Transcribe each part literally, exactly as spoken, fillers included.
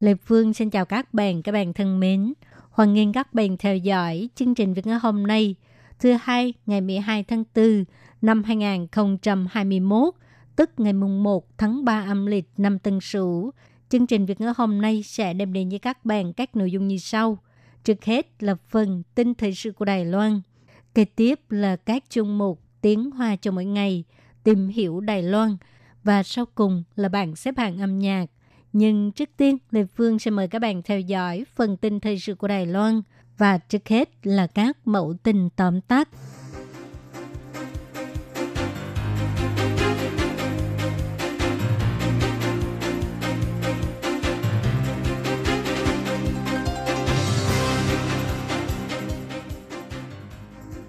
Lệ Phương xin chào các bạn, các bạn thân mến. Hoan nghênh các bạn theo dõi chương trình Việt ngữ hôm nay, thứ hai ngày mười hai tháng tư năm hai nghìn không trăm hai mươi mốt, tức ngày mùng một tháng ba âm lịch năm Tân Sửu. Chương trình Việt ngữ hôm nay sẽ đem đến với các bạn các nội dung như sau. Trước hết là phần tin thời sự của Đài Loan. Kế tiếp là các chuyên mục tiếng Hoa cho mỗi ngày, tìm hiểu Đài Loan và sau cùng là bảng xếp hạng âm nhạc. Nhưng trước tiên, Lê Phương sẽ mời các bạn theo dõi phần tin thời sự của Đài Loan và trước hết là các mẫu tin tóm tắt.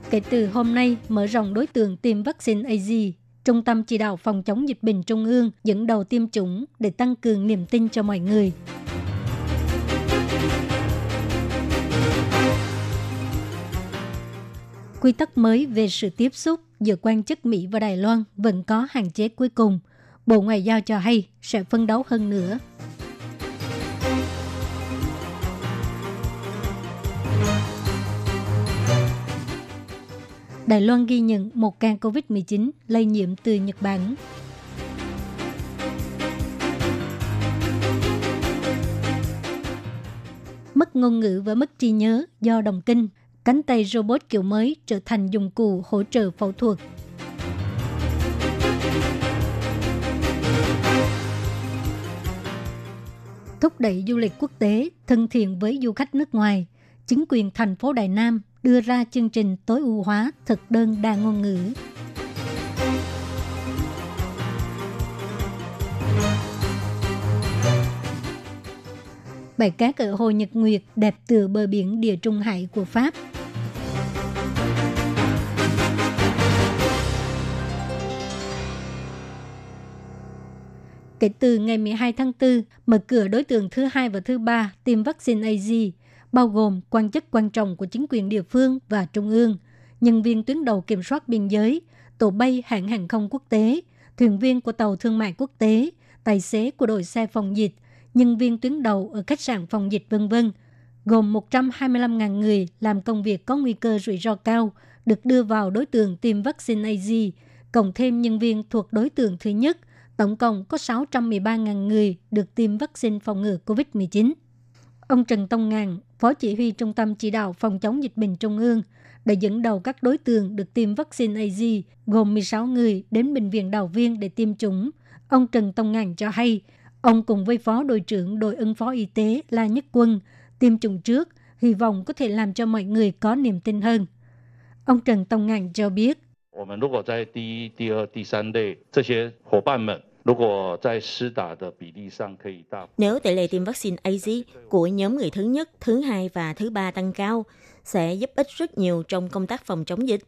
Kể từ hôm nay, mở rộng đối tượng tiêm vaccine A Z. Trung tâm chỉ đạo phòng chống dịch bệnh Trung ương dẫn đầu tiêm chủng để tăng cường niềm tin cho mọi người. Quy tắc mới về sự tiếp xúc giữa quan chức Mỹ và Đài Loan vẫn có hạn chế cuối cùng. Bộ Ngoại giao cho hay sẽ phấn đấu hơn nữa. Đài Loan ghi nhận một ca covid mười chín lây nhiễm từ Nhật Bản. Mất ngôn ngữ và mất trí nhớ do động kinh, cánh tay robot kiểu mới trở thành dụng cụ hỗ trợ phẫu thuật. Thúc đẩy du lịch quốc tế thân thiện với du khách nước ngoài, chính quyền thành phố Đài Nam đưa ra chương trình tối ưu hóa thực đơn đa ngôn ngữ. Bãi cát ở Hồ Nhật Nguyệt đẹp từ bờ biển Địa Trung Hải của Pháp. Kể từ ngày mười hai tháng tư, mở cửa đối tượng thứ hai và thứ ba tiêm vaccine A Z, bao gồm quan chức quan trọng của chính quyền địa phương và trung ương, nhân viên tuyến đầu kiểm soát biên giới, tổ bay hãng hàng không quốc tế, thuyền viên của tàu thương mại quốc tế, tài xế của đội xe phòng dịch, nhân viên tuyến đầu ở khách sạn phòng dịch vân vân, gồm một trăm hai mươi lăm nghìn người làm công việc có nguy cơ rủi ro cao được đưa vào đối tượng tiêm vaccine A Z, cộng thêm nhân viên thuộc đối tượng thứ nhất, tổng cộng có sáu trăm mười ba nghìn người được tiêm vaccine phòng ngừa covid mười chín. Ông Trần Tông Ngạn, Phó Chỉ huy Trung tâm Chỉ đạo Phòng chống dịch bệnh Trung ương, đã dẫn đầu các đối tượng được tiêm vaccine A Z, gồm mười sáu người đến Bệnh viện Đào Viên để tiêm chủng. Ông Trần Tông Ngạn cho hay, ông cùng với Phó Đội trưởng Đội ứng phó y tế là Nhất Quân tiêm chủng trước, hy vọng có thể làm cho mọi người có niềm tin hơn. Ông Trần Tông Ngạn cho biết, nếu tỷ lệ tiêm vaccine A Z của nhóm người thứ nhất, thứ hai và thứ ba tăng cao, sẽ giúp ích rất nhiều trong công tác phòng chống dịch.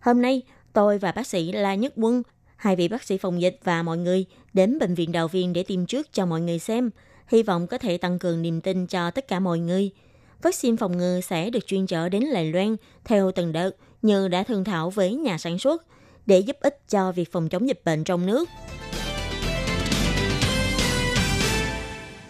Hôm nay, tôi và bác sĩ La Nhất Quân, hai vị bác sĩ phòng dịch và mọi người đến Bệnh viện Đào Viên để tiêm trước cho mọi người xem, hy vọng có thể tăng cường niềm tin cho tất cả mọi người. Vaccine phòng ngừa sẽ được chuyên chở đến Đài Loan theo từng đợt như đã thương thảo với nhà sản xuất để giúp ích cho việc phòng chống dịch bệnh trong nước.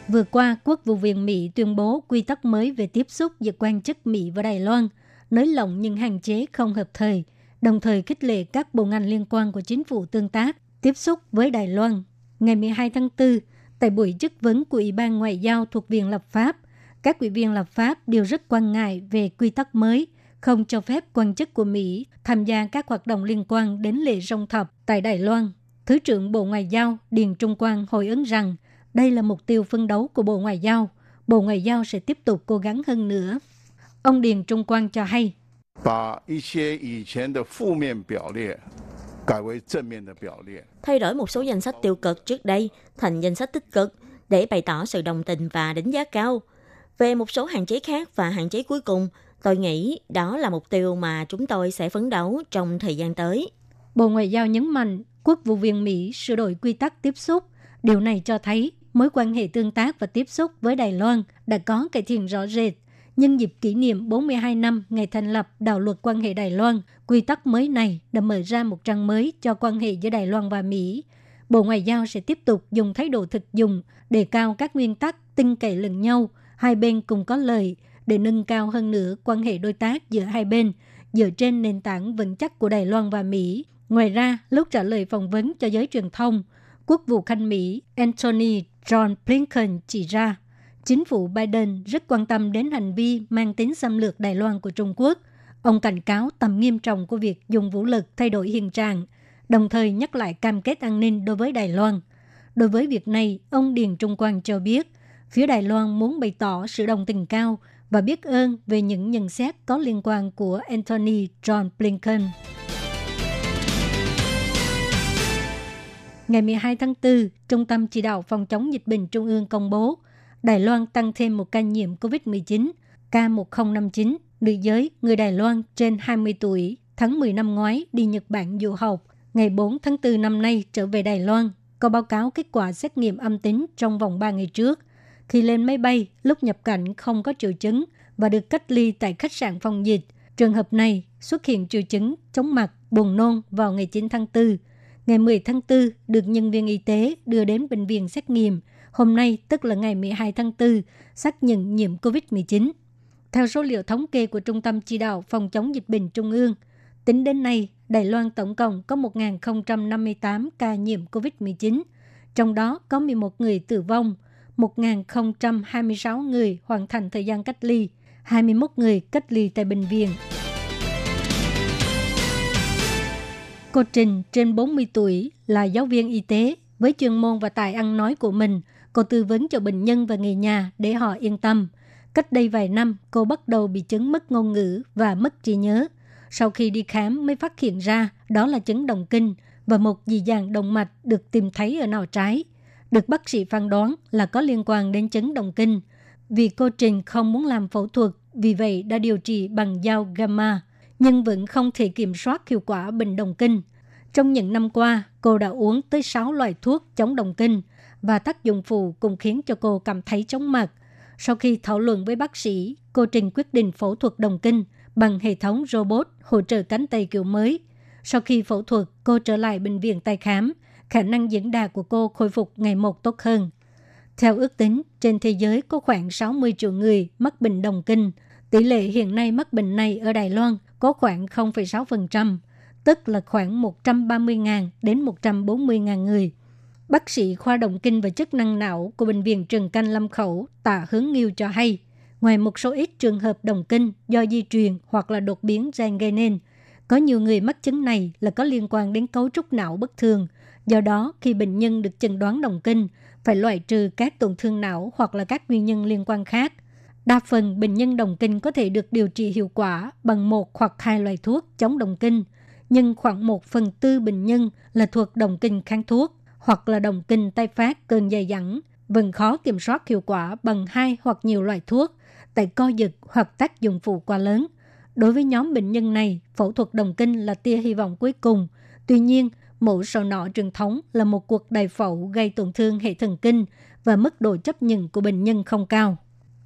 Vừa qua, Quốc vụ viện Mỹ tuyên bố quy tắc mới về tiếp xúc giữa quan chức Mỹ và Đài Loan, nới lỏng những hạn chế không hợp thời, đồng thời khích lệ các bộ ngành liên quan của chính phủ tương tác, tiếp xúc với Đài Loan. Ngày mười hai tháng tư, tại buổi chất vấn của Ủy ban Ngoại giao thuộc Viện Lập pháp, các ủy viên lập pháp đều rất quan ngại về quy tắc mới, không cho phép quan chức của Mỹ tham gia các hoạt động liên quan đến lễ rông thập tại Đài Loan. Thứ trưởng Bộ Ngoại giao Điền Trung Quang hồi ứng rằng, đây là mục tiêu phấn đấu của Bộ Ngoại giao. Bộ Ngoại giao sẽ tiếp tục cố gắng hơn nữa. Ông Điền Trung Quang cho hay, thay đổi một số danh sách tiêu cực trước đây thành danh sách tích cực để bày tỏ sự đồng tình và đánh giá cao. Về một số hạn chế khác và hạn chế cuối cùng, tôi nghĩ đó là mục tiêu mà chúng tôi sẽ phấn đấu trong thời gian tới. Bộ Ngoại giao nhấn mạnh, Quốc vụ viện Mỹ sửa đổi quy tắc tiếp xúc. Điều này cho thấy mối quan hệ tương tác và tiếp xúc với Đài Loan đã có cải thiện rõ rệt. Nhân dịp kỷ niệm bốn mươi hai năm ngày thành lập Đạo luật quan hệ Đài Loan, quy tắc mới này đã mở ra một trang mới cho quan hệ giữa Đài Loan và Mỹ. Bộ Ngoại giao sẽ tiếp tục dùng thái độ thực dụng, đề cao các nguyên tắc tin cậy lẫn nhau, hai bên cùng có lợi để nâng cao hơn nữa quan hệ đối tác giữa hai bên, dựa trên nền tảng vững chắc của Đài Loan và Mỹ. Ngoài ra, lúc trả lời phỏng vấn cho giới truyền thông, Quốc vụ Khanh Mỹ Antony John Blinken chỉ ra, chính phủ Biden rất quan tâm đến hành vi mang tính xâm lược Đài Loan của Trung Quốc. Ông cảnh cáo tầm nghiêm trọng của việc dùng vũ lực thay đổi hiện trạng, đồng thời nhắc lại cam kết an ninh đối với Đài Loan. Đối với việc này, ông Điền Trung Quang cho biết, phía Đài Loan muốn bày tỏ sự đồng tình cao và biết ơn về những nhận xét có liên quan của Antony John Blinken. Ngày mười hai tháng tư, Trung tâm Chỉ đạo Phòng chống dịch bệnh Trung ương công bố Đài Loan tăng thêm một ca nhiễm covid mười chín, ca một không năm chín, nữ giới, người Đài Loan trên hai mươi tuổi, tháng mười năm ngoái đi Nhật Bản du học. Ngày bốn tháng tư năm nay trở về Đài Loan, có báo cáo kết quả xét nghiệm âm tính trong vòng ba ngày trước. Khi lên máy bay, lúc nhập cảnh không có triệu chứng và được cách ly tại khách sạn phòng dịch. Trường hợp này xuất hiện triệu chứng chóng mặt, buồn nôn vào ngày chín tháng tư. Ngày mười tháng tư, được nhân viên y tế đưa đến bệnh viện xét nghiệm. Hôm nay, tức là ngày mười hai tháng tư, xác nhận nhiễm covid mười chín. Theo số liệu thống kê của Trung tâm Chỉ đạo Phòng chống dịch bệnh Trung ương, tính đến nay, Đài Loan tổng cộng có một nghìn không trăm năm mươi tám ca nhiễm covid mười chín, trong đó có mười một người tử vong, một nghìn không trăm hai mươi sáu người hoàn thành thời gian cách ly, hai mươi mốt người cách ly tại bệnh viện. Cô Trình trên bốn mươi tuổi là giáo viên y tế, với chuyên môn và tài ăn nói của mình, cô tư vấn cho bệnh nhân và người nhà để họ yên tâm. Cách đây vài năm, cô bắt đầu bị chứng mất ngôn ngữ và mất trí nhớ. Sau khi đi khám mới phát hiện ra đó là chứng động kinh và một dị dạng động mạch được tìm thấy ở não trái, được bác sĩ phán đoán là có liên quan đến chứng động kinh. Vì cô Trình không muốn làm phẫu thuật, vì vậy đã điều trị bằng dao gamma, nhưng vẫn không thể kiểm soát hiệu quả bệnh động kinh. Trong những năm qua, cô đã uống tới sáu loại thuốc chống động kinh và tác dụng phụ cũng khiến cho cô cảm thấy chóng mặt. Sau khi thảo luận với bác sĩ, cô Trình quyết định phẫu thuật động kinh bằng hệ thống robot hỗ trợ cánh tay kiểu mới. Sau khi phẫu thuật, cô trở lại bệnh viện tái khám, khả năng diễn đạt của cô khôi phục ngày một tốt hơn. Theo ước tính, trên thế giới có khoảng sáu mươi triệu người mắc bệnh động kinh. Tỷ lệ hiện nay mắc bệnh này ở Đài Loan có khoảng không phẩy sáu phần trăm, tức là khoảng một trăm ba mươi nghìn đến một trăm bốn mươi nghìn người. Bác sĩ khoa động kinh và chức năng não của Bệnh viện Trần Canh Lâm Khẩu Tạ Hướng Nghiêu cho hay, ngoài một số ít trường hợp động kinh do di truyền hoặc là đột biến gen gây nên, có nhiều người mắc chứng này là có liên quan đến cấu trúc não bất thường. Do đó, khi bệnh nhân được chẩn đoán động kinh, phải loại trừ các tổn thương não hoặc là các nguyên nhân liên quan khác. Đa phần, bệnh nhân động kinh có thể được điều trị hiệu quả bằng một hoặc hai loại thuốc chống động kinh, nhưng khoảng một phần tư bệnh nhân là thuộc động kinh kháng thuốc hoặc là động kinh tái phát cơn dai dẳng, vẫn khó kiểm soát hiệu quả bằng hai hoặc nhiều loại thuốc, tại co giật hoặc tác dụng phụ quá lớn. Đối với nhóm bệnh nhân này, phẫu thuật động kinh là tia hy vọng cuối cùng. Tuy nhiên, mổ sọ não truyền thống là một cuộc đại phẫu gây tổn thương hệ thần kinh và mức độ chấp nhận của bệnh nhân không cao.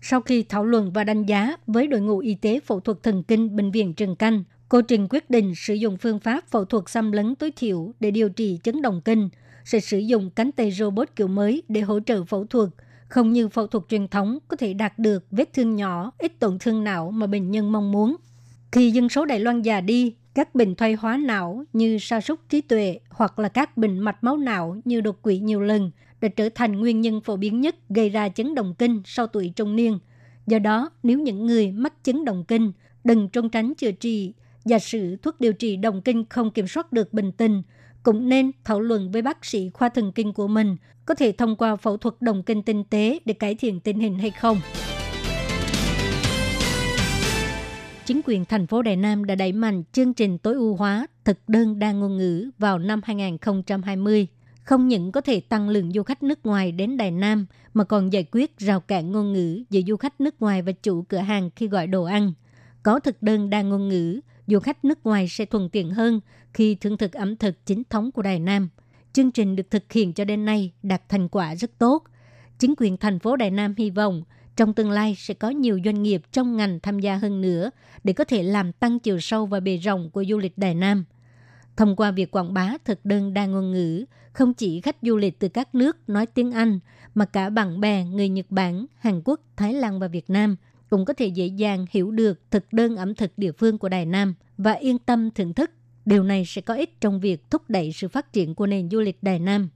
Sau khi thảo luận và đánh giá với đội ngũ y tế phẫu thuật thần kinh Bệnh viện Trần Canh, cô Trình quyết định sử dụng phương pháp phẫu thuật xâm lấn tối thiểu để điều trị chứng động kinh, sẽ sử dụng cánh tay robot kiểu mới để hỗ trợ phẫu thuật, không như phẫu thuật truyền thống có thể đạt được vết thương nhỏ, ít tổn thương não mà bệnh nhân mong muốn. Khi dân số Đài Loan già đi, các bệnh thoái hóa não như sa sút trí tuệ hoặc là các bệnh mạch máu não như đột quỵ nhiều lần đã trở thành nguyên nhân phổ biến nhất gây ra chứng động kinh sau tuổi trung niên. Do đó, nếu những người mắc chứng động kinh đừng trốn tránh chữa trị, giả sử thuốc điều trị động kinh không kiểm soát được bệnh tình, cũng nên thảo luận với bác sĩ khoa thần kinh của mình có thể thông qua phẫu thuật động kinh tinh tế để cải thiện tình hình hay không. Chính quyền thành phố Đài Nam đã đẩy mạnh chương trình tối ưu hóa thực đơn đa ngôn ngữ vào năm hai nghìn không trăm hai mươi. không những có thể tăng lượng du khách nước ngoài đến Đài Nam mà còn giải quyết rào cản ngôn ngữ giữa du khách nước ngoài và chủ cửa hàng khi gọi đồ ăn. Có thực đơn đa ngôn ngữ, du khách nước ngoài sẽ thuận tiện hơn khi thưởng thức ẩm thực chính thống của Đài Nam. Chương trình được thực hiện cho đến nay đạt thành quả rất tốt. Chính quyền thành phố Đài Nam hy vọng trong tương lai sẽ có nhiều doanh nghiệp trong ngành tham gia hơn nữa để có thể làm tăng chiều sâu và bề rộng của du lịch Đài Nam. Thông qua việc quảng bá thực đơn đa ngôn ngữ, không chỉ khách du lịch từ các nước nói tiếng Anh mà cả bạn bè người Nhật Bản, Hàn Quốc, Thái Lan và Việt Nam cũng có thể dễ dàng hiểu được thực đơn ẩm thực địa phương của Đài Nam và yên tâm thưởng thức. Điều này sẽ có ích trong việc thúc đẩy sự phát triển của nền du lịch Đài Nam.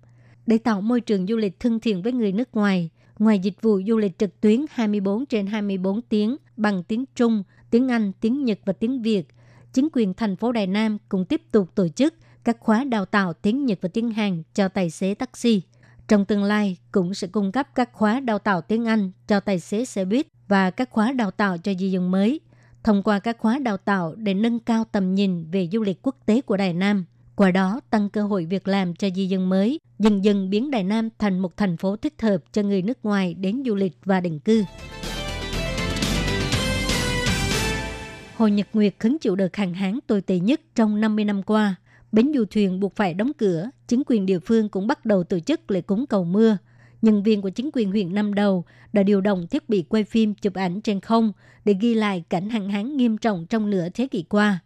Để tạo môi trường du lịch thân thiện với người nước ngoài, ngoài dịch vụ du lịch trực tuyến hai mươi bốn trên hai mươi bốn tiếng bằng tiếng Trung, tiếng Anh, tiếng Nhật và tiếng Việt, chính quyền thành phố Đài Nam cũng tiếp tục tổ chức các khóa đào tạo tiếng Nhật và tiếng Hàn cho tài xế taxi. Trong tương lai, cũng sẽ cung cấp các khóa đào tạo tiếng Anh cho tài xế xe buýt và các khóa đào tạo cho di dân mới. Thông qua các khóa đào tạo để nâng cao tầm nhìn về du lịch quốc tế của Đài Nam, qua đó tăng cơ hội việc làm cho di dân mới, dần dần biến Đài Nam thành một thành phố thích hợp cho người nước ngoài đến du lịch và định cư. Hồ Nhật Nguyệt hứng chịu đợt hạn hán tồi tệ nhất trong năm mươi năm qua. Bến du thuyền buộc phải đóng cửa, chính quyền địa phương cũng bắt đầu tổ chức lễ cúng cầu mưa. Nhân viên của chính quyền huyện Nam Đầu đã điều động thiết bị quay phim chụp ảnh trên không để ghi lại cảnh hạn hán nghiêm trọng trong nửa thế kỷ qua.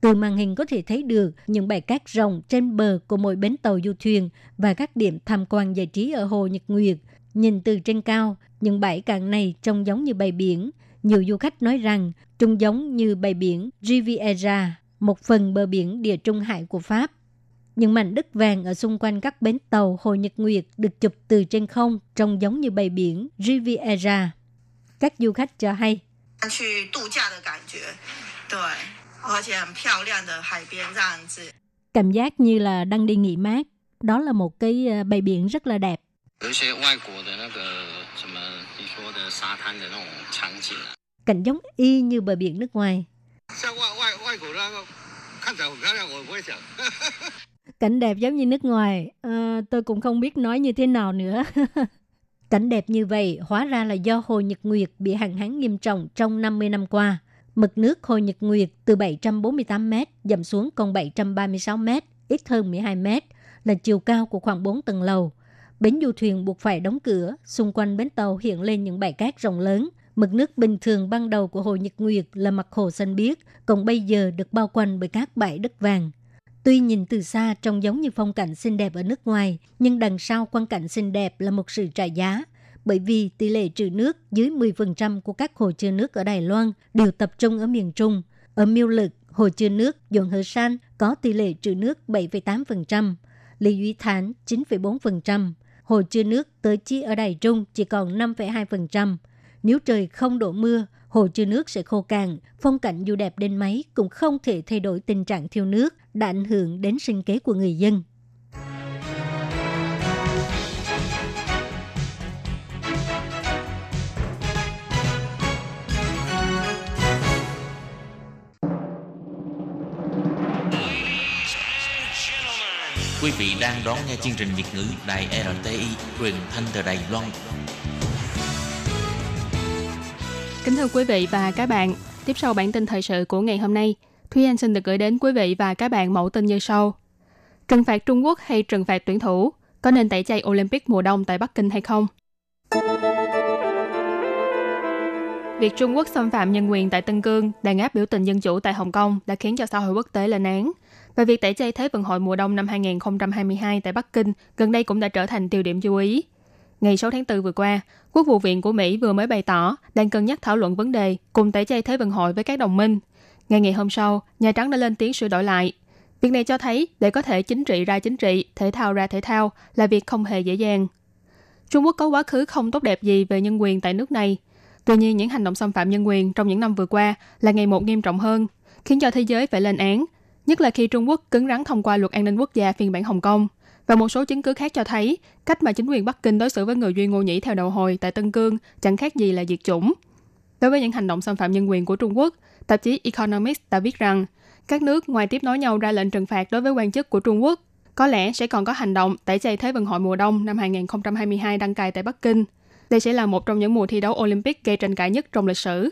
Từ màn hình có thể thấy được những bãi cát rộng trên bờ của mỗi bến tàu du thuyền và các điểm tham quan giải trí ở Hồ Nhật Nguyệt. Nhìn từ trên cao, những bãi cạn này trông giống như bãi biển. Nhiều du khách nói rằng trông giống như bãi biển Riviera, một phần bờ biển Địa Trung Hải của Pháp. Những mảnh đất vàng ở xung quanh các bến tàu Hồ Nhật Nguyệt được chụp từ trên không trông giống như bãi biển Riviera. Các du khách cho hay, cảm giác như là đang đi nghỉ mát. Đó là một cái bãi biển rất là đẹp. Cảnh giống y như bờ biển nước ngoài. Cảnh đẹp giống như nước ngoài, à, tôi cũng không biết nói như thế nào nữa. Cảnh đẹp như vậy hóa ra là do Hồ Nhật Nguyệt bị hạn hán nghiêm trọng trong năm mươi năm qua. Mực nước Hồ Nhật Nguyệt từ bảy trăm bốn mươi tám mét giảm xuống còn bảy trăm ba mươi sáu mét, ít hơn mười hai mét, là chiều cao của khoảng bốn tầng lầu. Bến du thuyền buộc phải đóng cửa, xung quanh bến tàu hiện lên những bãi cát rộng lớn. Mực nước bình thường ban đầu của Hồ Nhật Nguyệt là mặt hồ xanh biếc, còn bây giờ được bao quanh bởi các bãi đất vàng. Tuy nhìn từ xa trông giống như phong cảnh xinh đẹp ở nước ngoài, nhưng đằng sau quang cảnh xinh đẹp là một sự trả giá. Bởi vì tỷ lệ trữ nước dưới mười phần trăm của các hồ chứa nước ở Đài Loan đều tập trung ở miền Trung. Ở Miêu Lực, hồ chứa nước Dồn Hở San có tỷ lệ trữ nước bảy phẩy tám phần trăm, Lý Duy Thản chín phẩy bốn phần trăm, hồ chứa nước Tới Chí ở Đài Trung chỉ còn năm phẩy hai phần trăm. Nếu trời không đổ mưa, hồ chứa nước sẽ khô cạn, phong cảnh dù đẹp đến mấy cũng không thể thay đổi tình trạng thiếu nước đã ảnh hưởng đến sinh kế của người dân. Quý vị đang đón nghe chương trình Việt ngữ Đài rờ tê i, truyền thanh từ Đài Loan. Kính thưa quý vị và các bạn, tiếp sau bản tin thời sự của ngày hôm nay, Thúy Anh xin được gửi đến quý vị và các bạn mẫu tin như sau. Trừng phạt Trung Quốc hay trừng phạt tuyển thủ, có nên tẩy chay Olympic mùa đông tại Bắc Kinh hay không? Việc Trung Quốc xâm phạm nhân quyền tại Tân Cương, đàn áp biểu tình dân chủ tại Hồng Kông đã khiến cho xã hội quốc tế lên án. Và việc tẩy chay Thế vận hội mùa đông năm hai không hai hai tại Bắc Kinh gần đây cũng đã trở thành tiêu điểm chú ý. Ngày sáu tháng tư vừa qua, Quốc vụ viện của Mỹ vừa mới bày tỏ đang cân nhắc thảo luận vấn đề cùng tẩy chay Thế vận hội với các đồng minh. Ngay ngày hôm sau, Nhà Trắng đã lên tiếng sửa đổi lại. Việc này cho thấy để có thể chính trị ra chính trị, thể thao ra thể thao là việc không hề dễ dàng. Trung Quốc có quá khứ không tốt đẹp gì về nhân quyền tại nước này. Tuy nhiên, những hành động xâm phạm nhân quyền trong những năm vừa qua là ngày một nghiêm trọng hơn, khiến cho thế giới phải lên án, nhất là khi Trung Quốc cứng rắn thông qua Luật An ninh Quốc gia phiên bản Hồng Kông. Và một số chứng cứ khác cho thấy cách mà chính quyền Bắc Kinh đối xử với người Duy Ngô Nhĩ theo đầu hồi tại Tân Cương chẳng khác gì là diệt chủng. Đối với những hành động xâm phạm nhân quyền của Trung Quốc, tạp chí Economist đã viết rằng các nước ngoài tiếp nối nhau ra lệnh trừng phạt đối với quan chức của Trung Quốc. có lẽ sẽ còn có hành động tẩy chay Thế vận hội mùa đông năm hai không hai hai đăng cai tại Bắc Kinh. Đây sẽ là một trong những mùa thi đấu Olympic gây tranh cãi nhất trong lịch sử.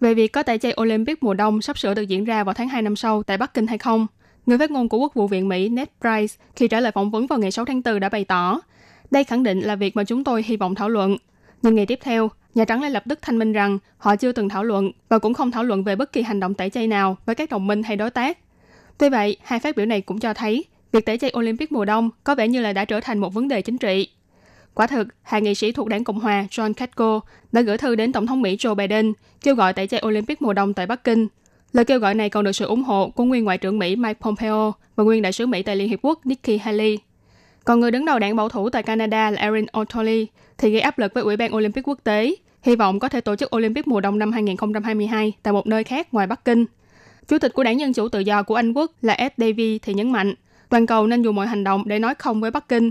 Về việc có tẩy chay Olympic mùa đông sắp sửa được diễn ra vào tháng hai năm sau tại Bắc Kinh hay không, người phát ngôn của Quốc vụ viện Mỹ Ned Price khi trả lời phỏng vấn vào ngày sáu tháng tư đã bày tỏ, đây khẳng định là việc mà chúng tôi hy vọng thảo luận. Nhưng ngày tiếp theo, Nhà Trắng lại lập tức thanh minh rằng họ chưa từng thảo luận và cũng không thảo luận về bất kỳ hành động tẩy chay nào với các đồng minh hay đối tác. Tuy vậy, hai phát biểu này cũng cho thấy việc tẩy chay Olympic mùa đông có vẻ như là đã trở thành một vấn đề chính trị. Quả thực, hạ nghị sĩ thuộc đảng Cộng hòa John Katko đã gửi thư đến Tổng thống Mỹ Joe Biden kêu gọi tẩy chay Olympic mùa đông tại Bắc Kinh. Lời kêu gọi này còn được sự ủng hộ của nguyên Ngoại trưởng Mỹ Mike Pompeo và nguyên đại sứ Mỹ tại Liên Hiệp Quốc Nikki Haley. Còn người đứng đầu đảng bảo thủ tại Canada là Erin O'Toole thì gây áp lực với Ủy ban Olympic quốc tế, hy vọng có thể tổ chức Olympic mùa đông năm hai không hai hai tại một nơi khác ngoài Bắc Kinh. Chủ tịch của Đảng Dân Chủ Tự Do của Anh Quốc là Ed Davey thì nhấn mạnh, toàn cầu nên dùng mọi hành động để nói không với Bắc Kinh.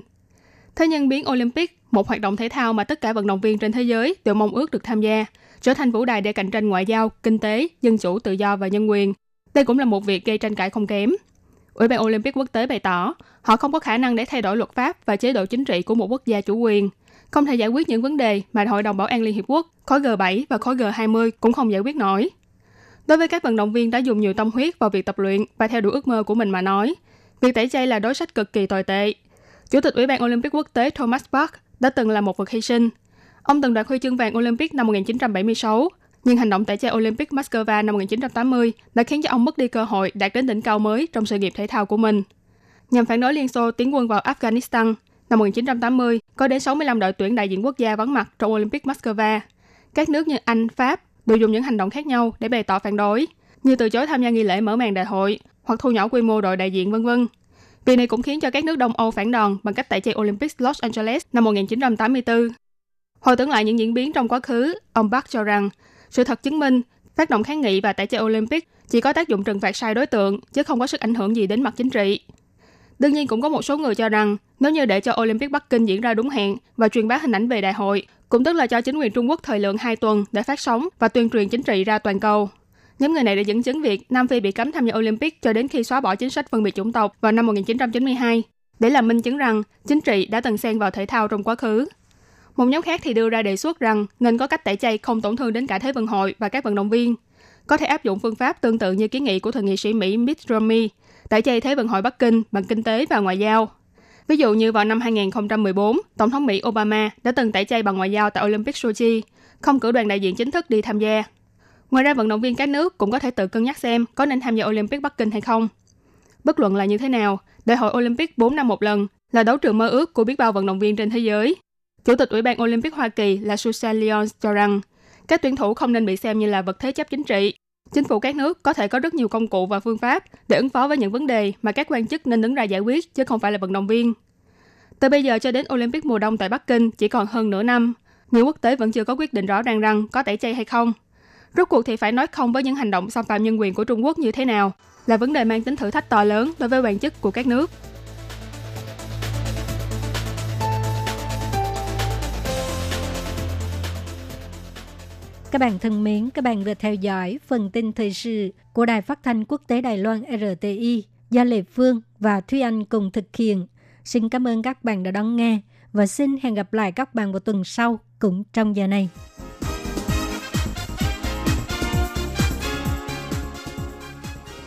Thế nhưng biến Olympic, một hoạt động thể thao mà tất cả vận động viên trên thế giới đều mong ước được tham gia, trở thành vũ đài để cạnh tranh ngoại giao, kinh tế, dân chủ, tự do và nhân quyền. Đây cũng là một việc gây tranh cãi không kém. Ủy ban Olympic quốc tế bày tỏ, họ không có khả năng để thay đổi luật pháp và chế độ chính trị của một quốc gia chủ quyền, không thể giải quyết những vấn đề mà Hội đồng Bảo an Liên Hiệp Quốc, khối G bảy và khối G hai mươi cũng không giải quyết nổi. Đối với các vận động viên đã dùng nhiều tâm huyết vào việc tập luyện và theo đuổi ước mơ của mình mà nói, việc tẩy chay là đối sách cực kỳ tồi tệ. Chủ tịch Ủy ban Olympic quốc tế Thomas Bach đã từng là một vật hy sinh. Ông từng đoạt huy chương vàng Olympic năm một chín bảy sáu, nhưng hành động tẩy chay Olympic Moscow năm một chín tám mươi đã khiến cho ông mất đi cơ hội đạt đến đỉnh cao mới trong sự nghiệp thể thao của mình. Nhằm phản đối Liên Xô tiến quân vào Afghanistan, năm một chín tám mươi có đến sáu mươi lăm đội tuyển đại diện quốc gia vắng mặt trong Olympic Moscow. Các nước như Anh, Pháp đều dùng những hành động khác nhau để bày tỏ phản đối, như từ chối tham gia nghi lễ mở màn đại hội hoặc thu nhỏ quy mô đội đại diện, vân vân. Việc này cũng khiến cho các nước Đông Âu phản đòn bằng cách tẩy chay Olympics Los Angeles năm một chín tám tư. Hồi tưởng lại những diễn biến trong quá khứ, ông Park cho rằng sự thật chứng minh phát động kháng nghị và tẩy chay Olympic chỉ có tác dụng trừng phạt sai đối tượng chứ không có sức ảnh hưởng gì đến mặt chính trị. Đương nhiên cũng có một số người cho rằng nếu như để cho Olympic Bắc Kinh diễn ra đúng hẹn và truyền bá hình ảnh về đại hội, cũng tức là cho chính quyền Trung Quốc thời lượng hai tuần để phát sóng và tuyên truyền chính trị ra toàn cầu. Nhóm người này đã dẫn chứng việc Nam Phi bị cấm tham gia Olympic cho đến khi xóa bỏ chính sách phân biệt chủng tộc vào năm một chín chín hai, để làm minh chứng rằng chính trị đã từng xen vào thể thao trong quá khứ. Một nhóm khác thì đưa ra đề xuất rằng nên có cách tẩy chay không tổn thương đến cả Thế vận hội và các vận động viên. Có thể áp dụng phương pháp tương tự như kiến nghị của thượng nghị sĩ Mỹ Mitt Romney, tẩy chay Thế vận hội Bắc Kinh bằng kinh tế và ngoại giao. Ví dụ như vào năm hai không một bốn, Tổng thống Mỹ Obama đã từng tẩy chay bằng ngoại giao tại Olympic Sochi, không cử đoàn đại diện chính thức đi tham gia. Ngoài ra, vận động viên các nước cũng có thể tự cân nhắc xem có nên tham gia Olympic Bắc Kinh hay không. Bất luận là như thế nào, đại hội Olympic bốn năm một lần là đấu trường mơ ước của biết bao vận động viên trên thế giới. Chủ tịch Ủy ban Olympic Hoa Kỳ là Susan Lyons cho rằng các tuyển thủ không nên bị xem như là vật thế chấp chính trị. Chính phủ các nước có thể có rất nhiều công cụ và phương pháp để ứng phó với những vấn đề mà các quan chức nên đứng ra giải quyết chứ không phải là vận động viên. Từ bây giờ cho đến Olympic mùa đông tại Bắc Kinh chỉ còn hơn nửa năm, nhiều quốc tế vẫn chưa có quyết định rõ ràng rằng có tẩy chay hay không. Rốt cuộc thì phải nói không với những hành động xâm phạm nhân quyền của Trung Quốc như thế nào là vấn đề mang tính thử thách to lớn đối với quan chức của các nước. Các bạn thân mến, các bạn vừa theo dõi phần tin thời sự của Đài Phát thanh Quốc tế Đài Loan R T I do Lệ Phương và Thúy Anh cùng thực hiện. Xin cảm ơn các bạn đã đón nghe và xin hẹn gặp lại các bạn vào tuần sau cũng trong giờ này.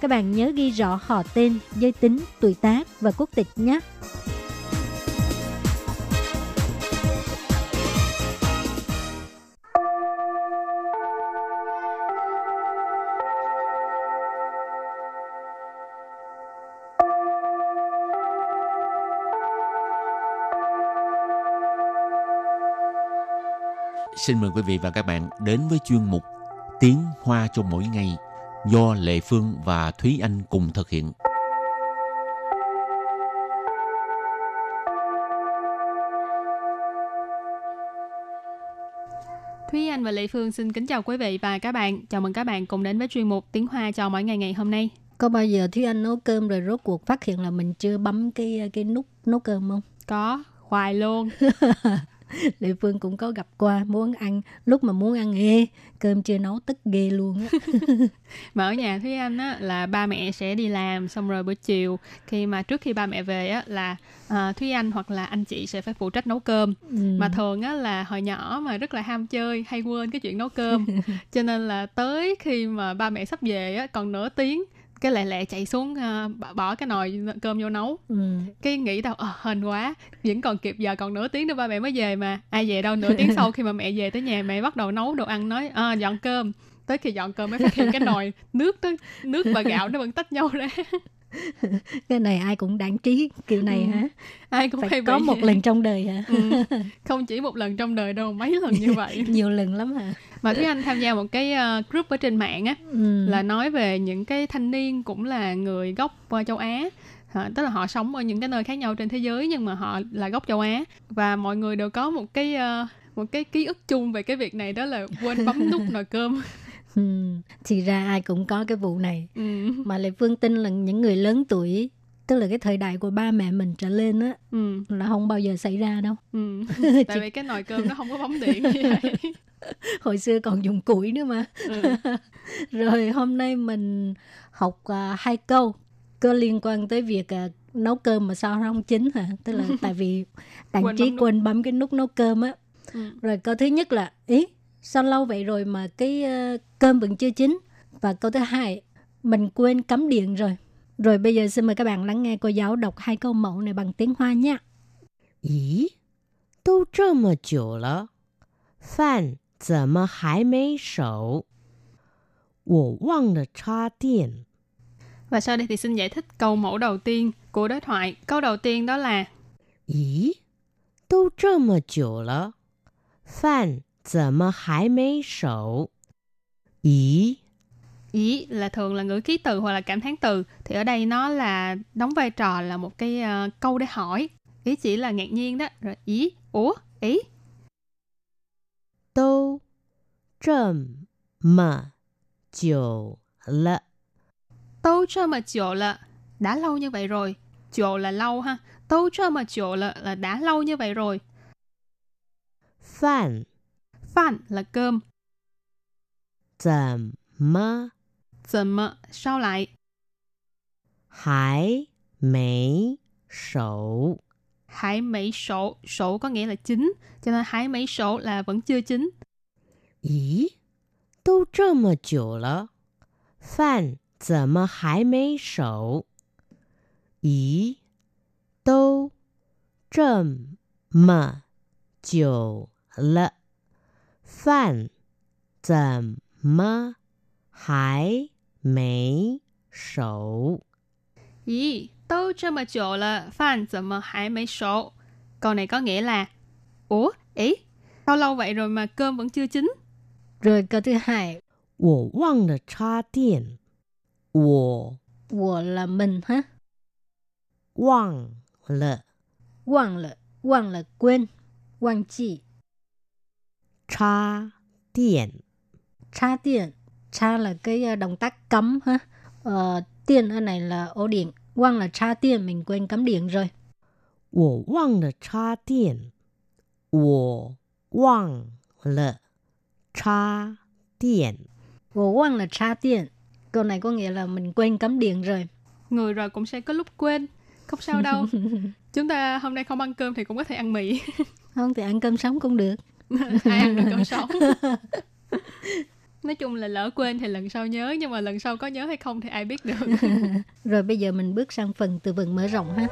Các bạn nhớ ghi rõ họ tên, giới tính, tuổi tác và quốc tịch nhé. xin mời quý vị và các bạn đến với chuyên mục Tiếng Hoa cho mỗi ngày do Lệ Phương và Thúy Anh cùng thực hiện. Thúy Anh và Lệ Phương xin kính chào quý vị và các bạn. Chào mừng các bạn cùng đến với chuyên mục Tiếng Hoa cho mỗi ngày ngày hôm nay. Có bao giờ Thúy Anh nấu cơm rồi rốt cuộc phát hiện là mình chưa bấm cái cái nút nấu cơm không? Có, hoài luôn. Lệ Phương cũng có gặp qua, muốn ăn, lúc mà muốn ăn ghê, cơm chưa nấu tức ghê luôn á. Mà ở nhà Thúy Anh á, là ba mẹ sẽ đi làm, xong rồi buổi chiều khi mà trước khi ba mẹ về á, là uh, Thúy Anh hoặc là anh chị sẽ phải phụ trách nấu cơm. Ừ. Mà thường á, là hồi nhỏ mà rất là ham chơi, hay quên cái chuyện nấu cơm. Cho nên là tới khi mà ba mẹ sắp về á, còn nửa tiếng, cái lẹ lẹ chạy xuống uh, bỏ cái nồi cơm vô nấu. Ừ. Cái nghĩ đâu ờ, hên quá, vẫn còn kịp, giờ còn nửa tiếng nữa ba mẹ mới về mà. Ai về đâu, nửa tiếng sau khi mà mẹ về tới nhà, mẹ bắt đầu nấu đồ ăn, nói à, dọn cơm. Tới khi dọn cơm mới phát hiện cái nồi nước đó, nước và gạo nó vẫn tách nhau ra. Cái này ai cũng đáng trí kiểu này. Ừ. Hả? Ai cũng phải hay có bị... một lần trong đời hả? Ừ. Không chỉ một lần trong đời đâu, mấy lần như vậy. Nhiều lần lắm hả? Mà Thúy Anh tham gia một cái group ở trên mạng á. Ừ. Là nói về những cái thanh niên cũng là người gốc châu Á. À, tức là họ sống ở những cái nơi khác nhau trên thế giới nhưng mà họ là gốc châu Á, và mọi người đều có một cái một cái ký ức chung về cái việc này, đó là quên bấm nút nồi cơm. Ừ, thì ra ai cũng có cái vụ này. Ừ. Mà Lệ Phương tin là những người lớn tuổi, tức là cái thời đại của ba mẹ mình trở lên á. Ừ. Là không bao giờ xảy ra đâu. Ừ. Tại Chị... vì cái nồi cơm nó không có bóng điện như vậy. Hồi xưa còn dùng củi nữa mà. Ừ. Rồi hôm nay mình học uh, hai câu có liên quan tới việc uh, nấu cơm mà sao nó không chín hả? Tức là tại vì đàn quên trí bấm quên bấm cái nút nấu cơm á. Ừ. Rồi câu thứ nhất là ý sao lâu vậy rồi mà cái uh, cơm vẫn chưa chín. Và câu thứ hai, mình quên cắm điện rồi. Rồi bây giờ xin mời các bạn lắng nghe cô giáo đọc hai câu mẫu này bằng tiếng Hoa nha. Ý, đâu trơm chửu lỡ, Phan zơm hài mây sầu, Wo wang lỡ cha điện. Và sau đây thì xin giải thích câu mẫu đầu tiên của đối thoại. Câu đầu tiên đó là Ý, đâu trơm chửu lỡ, Phan zơm hài mây sầu. Ý. Ý là thường là ngữ ký từ hoặc là cảm thán từ. Thì ở đây nó là đóng vai trò là một cái uh, câu để hỏi. Ý chỉ là ngạc nhiên đó. Rồi ý, ủa, ý. Đâu trơm mà chửu lợ. Đâu trơm mà chửu lợ. Đã lâu như vậy rồi. Chửu là lâu ha. Đâu trơm mà chửu lợ là đã lâu như vậy rồi. Phản. Phản là cơm. Zǎmè, zǎmè, sao lại? Hài mấy sầu. Hài mấy sầu, sầu có nghĩa là chín, cho nên hài mấy sầu là vẫn chưa chín. Ý, đâu trơm chửu lỡ, Phàn zǎmè hài mấy sầu. Ý, đâu trơm chửu lỡ, Phàn zǎmè mà hái mấy sầu. Ý, đâu trơm mà chửu lỡ, Phàn zǎmè hài mấy sầu. Câu này có nghĩa là ủa, ý, sao lâu vậy rồi mà cơm vẫn chưa chín. Rồi câu thứ hai, Wo wang lỡ cha điện. Wo, Wo là mình ha. Wang lỡ. Wang lỡ, Wang lỡ quên. Wang chi. Cha điện. Cha điện, cha là cái động tác cắm ha. Ờ, điện ở này là ổ điện. Quang là cha điện, mình quên cắm điện rồi. Wo wang le cha điện. Wo wang le cha điện. Wo wang le cha điện. Câu này có nghĩa là mình quên cắm điện rồi. Người rồi cũng sẽ có lúc quên. Không sao đâu. Chúng ta hôm nay không ăn cơm thì cũng có thể ăn mì. Không thì ăn cơm sống cũng được. Ai ăn được cơm sống. Nói chung là lỡ quên thì lần sau nhớ, nhưng mà lần sau có nhớ hay không thì ai biết được. Rồi bây giờ mình bước sang phần từ vựng mở rộng ha.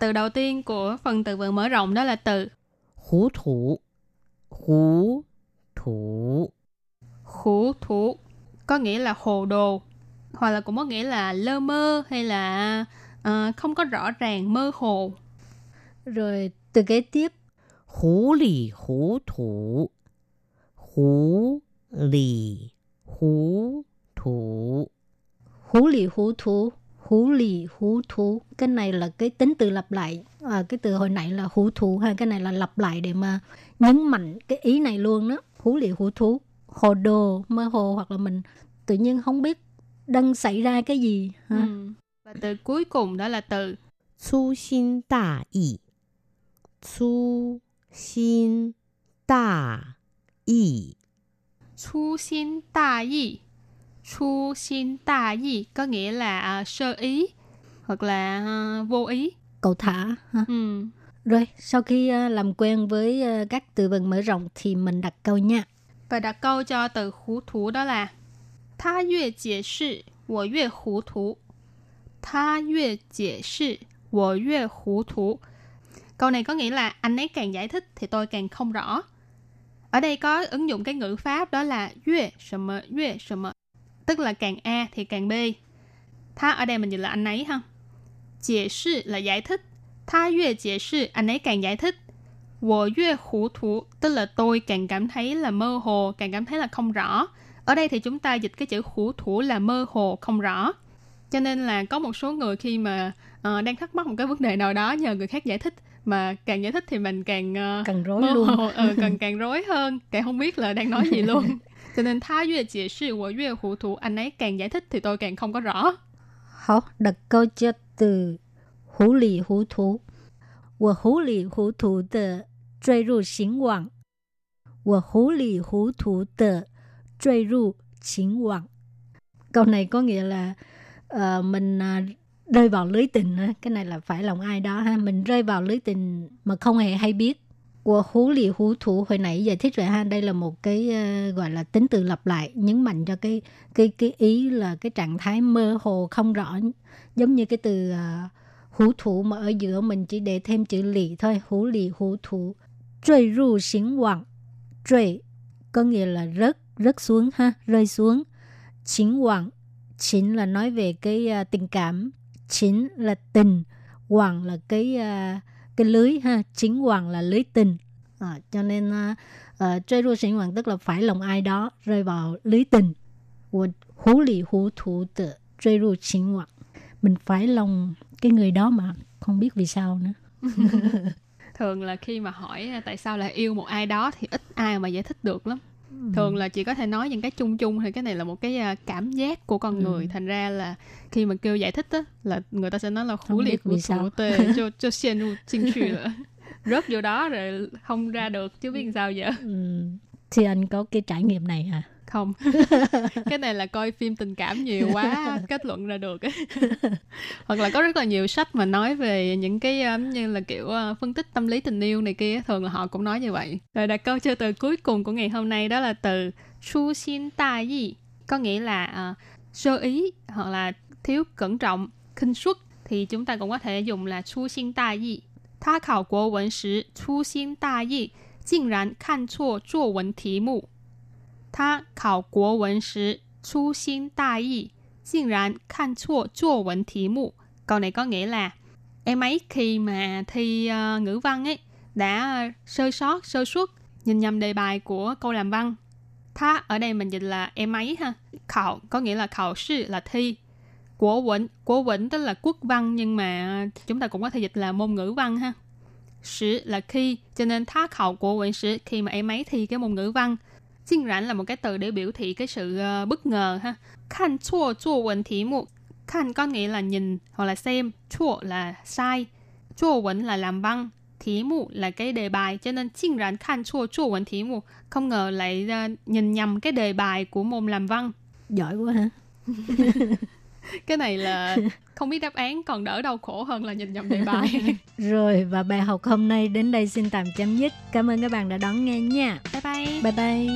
Từ đầu tiên của phần từ vựng mở rộng đó là từ hú thủ. Hú thủ. Hú thủ có nghĩa là hồ đồ, hoặc là cũng có nghĩa là lơ mơ hay là à, không có rõ ràng, mơ hồ. Rồi từ kế tiếp, hú lì hú thủ. Hú lì hú thủ. Hú lì hú thủ. Hú lì hú thủ. Cái này là cái tính từ lặp lại. À, cái từ hồi nãy là hú thủ ha. Cái này là lặp lại để mà nhấn mạnh cái ý này luôn đó. Hú lì hú thủ. Hồ đồ, mơ hồ, hoặc là mình tự nhiên không biết đang xảy ra cái gì ha. Ừ. Và từ cuối cùng đó là từ Chu xin đa ý. Chu xin đa ý. Chu xin đa ý. Chu xin đa ý có nghĩa là uh, sơ ý hoặc là uh, vô ý. Cậu thả ha. Ừ. Rồi, sau khi uh, làm quen với uh, các từ vựng mở rộng thì mình đặt câu nha. Và đặt câu cho từ hú thú đó là Tha yue giải shi, wo yue hú thú. Tha yue giải shi, wo yue hú thú. Câu này có nghĩa là anh ấy càng giải thích thì tôi càng không rõ. Ở đây có ứng dụng cái ngữ pháp đó là yue sầm yue sầm, tức là càng a thì càng b. Tha ở đây mình dịch là anh ấy ha. Giải shi là giải thích. Tha yue giải shi, anh ấy càng giải thích. Wo yue hú thú, tức là tôi càng cảm thấy là mơ hồ, càng cảm thấy là không rõ. Ở đây thì chúng ta dịch cái chữ hú thủ là mơ hồ, không rõ. Cho nên là có một số người khi mà uh, đang thắc mắc một cái vấn đề nào đó nhờ người khác giải thích, mà càng giải thích thì mình càng uh, càng rối mơ luôn. Hồ, ừ, càng càng rối hơn, càng không biết là đang nói gì luôn. Cho nên tha yue giải shi, wo yue hú thủ, anh ấy càng giải thích thì tôi càng không có rõ. Hảo, đặt câu cho từ hú lì hú thủ. Wo hú lì hú thủ de truy rủ xính wang. Wo hú lì hú thủ de truy ru chính hoàng. Câu này có nghĩa là uh, mình uh, rơi vào lưới tình. Uh, cái này là phải lòng ai đó ha. Mình rơi vào lưới tình mà không hề hay biết. Của hú lì hú thủ hồi nãy giải thích rồi ha. Đây là một cái uh, gọi là tính từ lặp lại, nhấn mạnh cho cái cái cái ý là cái trạng thái mơ hồ không rõ. Giống như cái từ uh, hú thủ mà ở giữa mình chỉ để thêm chữ lì thôi. Hú lì hú thủ. Truy ru chính hoàng. Truy có nghĩa là rớt. Rớt xuống ha, rơi xuống. Chính hoàng, chính là nói về cái uh, tình cảm. Chính là tình, hoàng là cái uh, cái lưới ha. Chính hoàng là lưới tình. À, cho nên chơi đua chính hoàng tức là phải lòng ai đó, rơi vào lưới tình. Hú lì hú thủ tự chơi đua chính hoàng. Mình phải lòng cái người đó mà không biết vì sao nữa. Thường là khi mà hỏi tại sao là yêu một ai đó thì ít ai mà giải thích được lắm. Thường là chỉ có thể nói những cái chung chung thôi. Cái này là một cái cảm giác của con người. Ừ. Thành ra là khi mà kêu giải thích á, là người ta sẽ nói là hú liệt của thủ tê cho cho xuyên u chinh chư nữa. Rớt vô đó rồi không ra được chứ biết sao vậy. Ừ. Thì anh có cái trải nghiệm này hả? Không. Cái này là coi phim tình cảm nhiều quá kết luận ra được. Hoặc là có rất là nhiều sách mà nói về những cái như là kiểu phân tích tâm lý tình yêu này kia, thường là họ cũng nói như vậy. Rồi đặt câu cho từ cuối cùng của ngày hôm nay đó là từ Chu xin ta gì, có nghĩa là uh, sơ ý hoặc là thiếu cẩn trọng, khinh suất, thì chúng ta cũng có thể dùng là Chu xin ta gì. Tha khảo quốc văn sử Chu xin ta gì, dĩ nhiên khăn chua chua vấn thí mụ. Tha khảo quốc văn sử Chu xin ta gì, dĩ nhiên khăn chua chua vấn thí mụ. Câu này có nghĩa là em ấy khi mà thi uh, ngữ văn ấy đã uh, sơ sót, sơ suất, nhìn nhầm đề bài của câu làm văn. Tha ở đây mình dịch là em ấy ha. Khảo có nghĩa là khảo sư là thi. Quốc văn, quốc văn tức là quốc văn, nhưng mà chúng ta cũng có thể dịch là môn ngữ văn ha. Sử là khi, cho nên tha khảo quốc văn sử, khi mà em ấy thi cái môn ngữ văn. Chính rảnh là một cái từ để biểu thị cái sự uh, bất ngờ ha. Khăn chua chua vấn thí mụ. Khăn có nghĩa là nhìn hoặc là xem, chua là sai, chua vấn là làm văn, thí mụ là cái đề bài, cho nên chính rảnh khăn chua chua vấn thí mụ, không ngờ lại uh, nhìn nhầm cái đề bài của môn làm văn. Giỏi quá hả? Cái này là không biết đáp án còn đỡ đau khổ hơn là nhìn nhầm đề bài. Rồi, và bài học hôm nay đến đây xin tạm chấm dứt. Cảm ơn các bạn đã đón nghe nha. Bye bye. Bye bye.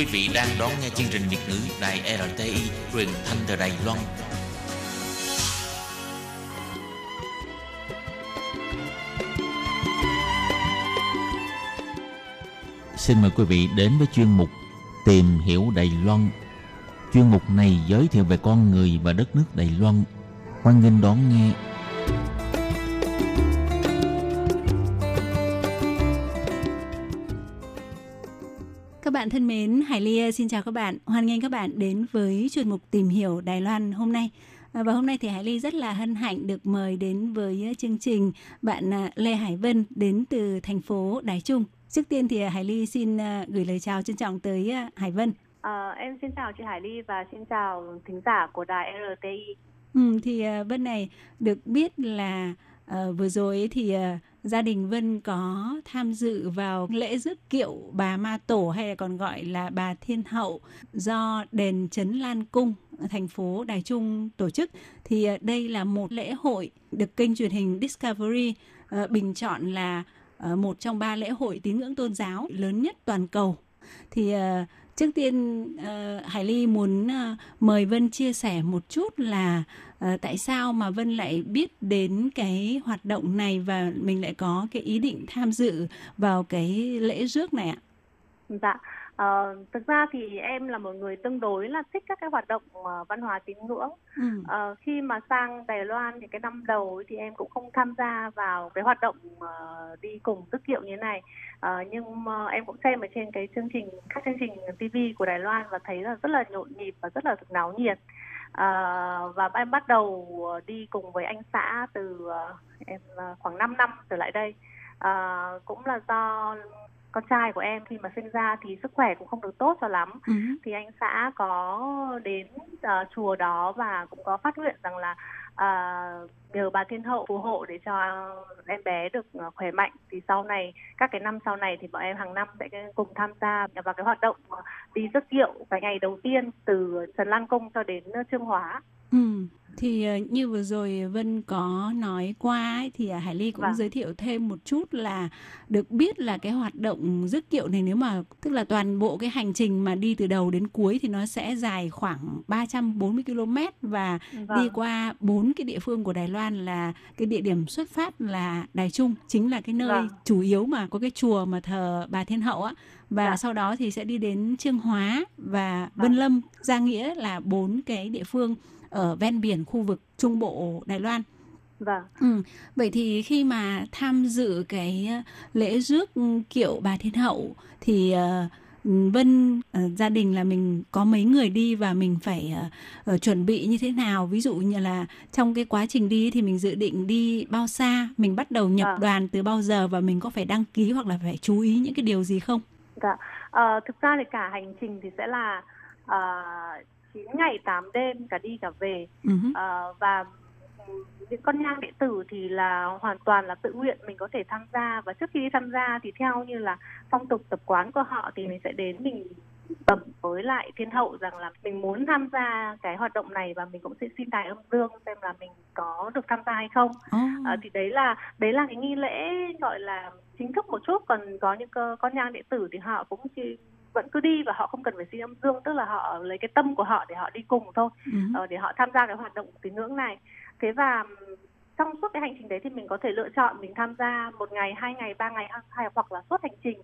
Quý vị đang đón nghe chương trình Việt ngữ Đài rờ tê i truyền thanh từ Đài Loan. Xin mời quý vị đến với chuyên mục Tìm hiểu Đài Loan. Chuyên mục này giới thiệu về con người và đất nước Đài Loan. Hoan nghênh đón nghe. Các bạn thân mến, Hải Ly xin chào các bạn. Hoan nghênh các bạn đến với chuyên mục Tìm hiểu Đài Loan hôm nay. Và hôm nay thì Hải Ly rất là hân hạnh được mời đến với chương trình bạn Lê Hải Vân đến từ thành phố Đài Trung. Trước tiên thì Hải Ly xin gửi lời chào trân trọng tới Hải Vân. À, em xin chào chị Hải Ly và xin chào thính giả của đài rờ tê i. Ừ, thì Vân này được biết là uh, vừa rồi thì uh, gia đình Vân có tham dự vào lễ rước kiệu bà Ma Tổ hay là còn gọi là bà Thiên Hậu do đền Trấn Lan Cung thành phố Đài Trung tổ chức. Thì uh, đây là một lễ hội được kênh truyền hình Discovery uh, bình chọn là uh, một trong ba lễ hội tín ngưỡng tôn giáo lớn nhất toàn cầu. Thì uh, trước tiên, uh, Hải Ly muốn uh, mời Vân chia sẻ một chút là uh, tại sao mà Vân lại biết đến cái hoạt động này và mình lại có cái ý định tham dự vào cái lễ rước này ạ? Dạ, uh, thực ra thì em là một người tương đối là thích các cái hoạt động uh, văn hóa tín ngưỡng. Ừ. Uh, khi mà sang Đài Loan thì cái năm đầu thì em cũng không tham gia vào cái hoạt động uh, đi cùng rước kiệu như thế này. Uh, nhưng mà em cũng xem ở trên cái chương trình các chương trình ti vi của Đài Loan và thấy là rất là nhộn nhịp và rất là náo nhiệt. Uh, và em bắt đầu đi cùng với anh xã từ uh, em khoảng năm năm trở lại đây. Uh, cũng là do con trai của em khi mà sinh ra thì sức khỏe cũng không được tốt cho lắm. Ừ. Thì anh xã có đến uh, chùa đó và cũng có phát nguyện rằng là uh, nhờ bà Thiên Hậu phù hộ để cho em bé được khỏe mạnh. Thì sau này, các cái năm sau này thì bọn em hàng năm sẽ cùng tham gia vào cái hoạt động đi rước kiệu cái ngày đầu tiên từ Trần Lang Cung cho đến Trương Hóa. Ừ. Thì như vừa rồi Vân có nói qua ấy, thì Hải Ly cũng vâng. giới thiệu thêm một chút là được biết là cái hoạt động rước kiệu này nếu mà tức là toàn bộ cái hành trình mà đi từ đầu đến cuối thì nó sẽ dài khoảng ba trăm bốn mươi ki lô mét và vâng. đi qua bốn cái địa phương của Đài Loan, là cái địa điểm xuất phát là Đài Trung, chính là cái nơi vâng. chủ yếu mà có cái chùa mà thờ bà Thiên Hậu á. Và dạ. sau đó thì sẽ đi đến Trương Hóa và Vân dạ. Lâm, Giang Nghĩa, là bốn cái địa phương ở ven biển khu vực Trung Bộ Đài Loan. Dạ. Ừ. Vậy thì khi mà tham dự cái lễ rước kiệu bà Thiên Hậu thì uh, Vân, uh, gia đình là mình có mấy người đi và mình phải uh, uh, chuẩn bị như thế nào? Ví dụ như là trong cái quá trình đi thì mình dự định đi bao xa? Mình bắt đầu nhập dạ. đoàn từ bao giờ và mình có phải đăng ký hoặc là phải chú ý những cái điều gì không? Dạ. À, thực ra thì cả hành trình thì sẽ là à, chín ngày tám đêm cả đi cả về. Uh-huh. À, và những con nhang đệ tử thì là hoàn toàn là tự nguyện mình có thể tham gia, và trước khi đi tham gia thì theo như là phong tục tập quán của họ thì mình sẽ đến mình bẩm với lại Thiên Hậu rằng là mình muốn tham gia cái hoạt động này và mình cũng sẽ xin tài âm dương xem là mình có được tham gia hay không. Uh-huh. À, thì đấy là đấy là cái nghi lễ gọi là chính thức một chút, còn có những con nhang đệ tử thì họ cũng chỉ, vẫn cứ đi và họ không cần phải xin âm dương, tức là họ lấy cái tâm của họ để họ đi cùng thôi, ừ. để họ tham gia cái hoạt động tín ngưỡng này. Thế và trong suốt cái hành trình đấy thì mình có thể lựa chọn mình tham gia một ngày, hai ngày, ba ngày hay hoặc là suốt hành trình.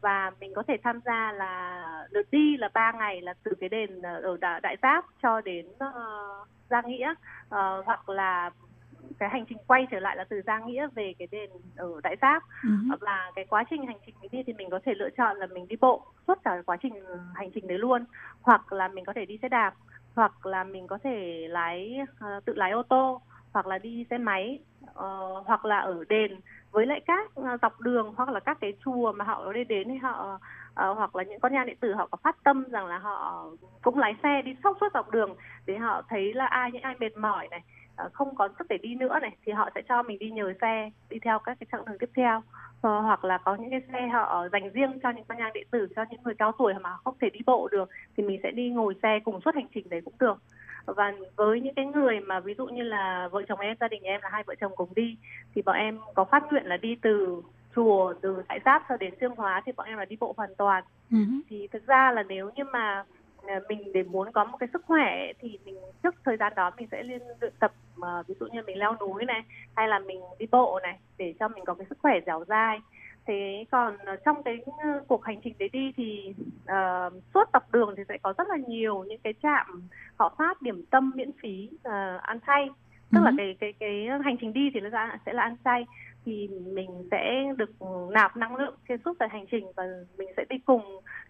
Và mình có thể tham gia là lượt đi là ba ngày, là từ cái đền ở Đại Giáp cho đến Giang Nghĩa, hoặc là cái hành trình quay trở lại là từ Giang Nghĩa về cái đền ở Đại Giáp. Uh-huh. Và cái quá trình hành trình đi thì mình có thể lựa chọn là mình đi bộ suốt cả quá trình hành trình đấy luôn, hoặc là mình có thể đi xe đạp, hoặc là mình có thể lái uh, tự lái ô tô, hoặc là đi xe máy, uh, hoặc là ở đền với lại các uh, dọc đường, hoặc là các cái chùa mà họ đi đến thì họ Uh, hoặc là những con nhang đệ tử họ có phát tâm rằng là họ cũng lái xe đi sóc suốt dọc đường để họ thấy là ai những ai mệt mỏi này, uh, không có sức để đi nữa này thì họ sẽ cho mình đi nhờ xe đi theo các cái chặng đường tiếp theo, uh, hoặc là có những cái xe họ dành riêng cho những con nhang đệ tử, cho những người cao tuổi mà không thể đi bộ được thì mình sẽ đi ngồi xe cùng suốt hành trình đấy cũng được. Và với những cái người mà ví dụ như là vợ chồng em, gia đình em là hai vợ chồng cùng đi thì bọn em có phát nguyện là đi từ chùa từ Đại Giáp cho đến Trương Hóa thì bọn em là đi bộ hoàn toàn. Uh-huh. Thì thực ra là nếu như mà mình để muốn có một cái sức khỏe thì mình trước thời gian đó mình sẽ liên luyện tập, ví dụ như mình leo núi này hay là mình đi bộ này để cho mình có cái sức khỏe dẻo dai. Thế còn trong cái cuộc hành trình đấy đi thì uh, suốt dọc đường thì sẽ có rất là nhiều những cái trạm họ phát điểm tâm miễn phí uh, ăn chay, tức uh-huh. là cái cái cái hành trình đi thì nó sẽ là ăn chay, thì mình sẽ được nạp năng lượng xuyên suốt tại hành trình và mình sẽ đi cùng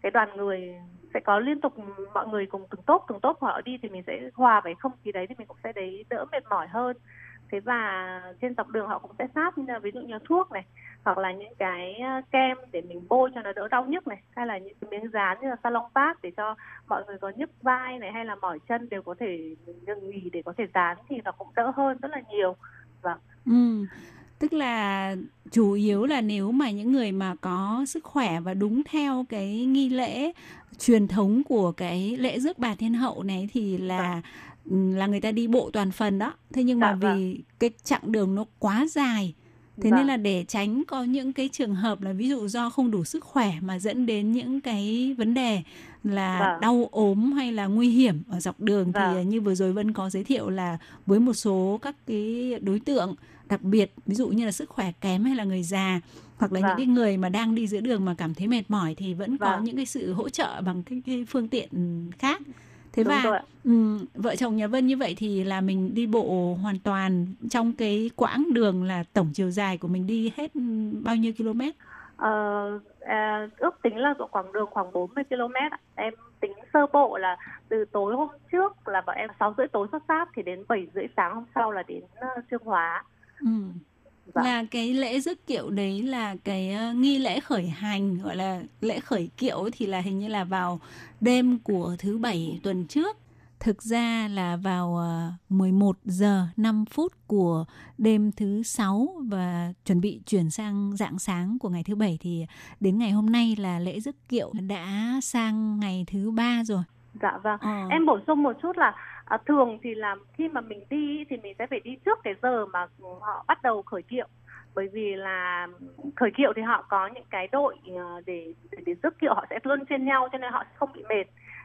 cái đoàn người, sẽ có liên tục mọi người cùng từng tốp từng tốp họ đi, thì mình sẽ hòa với không khí đấy thì mình cũng sẽ đấy đỡ mệt mỏi hơn. Thế và trên dọc đường họ cũng sẽ phát như là ví dụ như thuốc này hoặc là những cái kem để mình bôi cho nó đỡ đau nhức này, hay là những cái miếng dán như là salon pad để cho mọi người có nhức vai này hay là mỏi chân đều có thể dừng nghỉ để có thể dán thì nó cũng đỡ hơn rất là nhiều. Vâng. Ừ. Tức là chủ yếu là nếu mà những người mà có sức khỏe và đúng theo cái nghi lễ truyền thống của cái lễ rước bà Thiên Hậu này thì là là người ta đi bộ toàn phần đó. Thế nhưng mà vì cái chặng đường nó quá dài, thế nên là để tránh có những cái trường hợp là ví dụ do không đủ sức khỏe mà dẫn đến những cái vấn đề là đau ốm hay là nguy hiểm ở dọc đường thì như vừa rồi Vân có giới thiệu là với một số các cái đối tượng đặc biệt, ví dụ như là sức khỏe kém hay là người già hoặc là vâng. những cái người mà đang đi giữa đường mà cảm thấy mệt mỏi thì vẫn vâng. có những cái sự hỗ trợ bằng cái, cái phương tiện khác. Thế đúng và um, vợ chồng nhà Vân như vậy thì là mình đi bộ hoàn toàn trong cái quãng đường là tổng chiều dài của mình đi hết bao nhiêu km? Ờ, à, ước tính là quãng đường khoảng bốn mươi ki lô mét. Em tính sơ bộ là từ tối hôm trước là bọn em sáu rưỡi tối xuất phát thì đến bảy rưỡi sáng hôm sau là đến Trương Hóa. Ừ. Dạ. Là cái lễ rước kiệu đấy là cái nghi lễ khởi hành, gọi là lễ khởi kiệu thì là hình như là vào đêm của thứ bảy tuần trước. Thực ra là vào mười một giờ năm phút của đêm thứ sáu và chuẩn bị chuyển sang rạng sáng của ngày thứ bảy, thì đến ngày hôm nay là lễ rước kiệu đã sang ngày thứ ba rồi. Dạ vâng. À. Em bổ sung một chút là À, thường thì là khi mà mình đi thì mình sẽ phải đi trước cái giờ mà họ bắt đầu khởi kiệu, bởi vì là khởi kiệu thì họ có những cái đội để để, để rước kiệu, họ sẽ luân phiên nhau cho nên họ không bị mệt.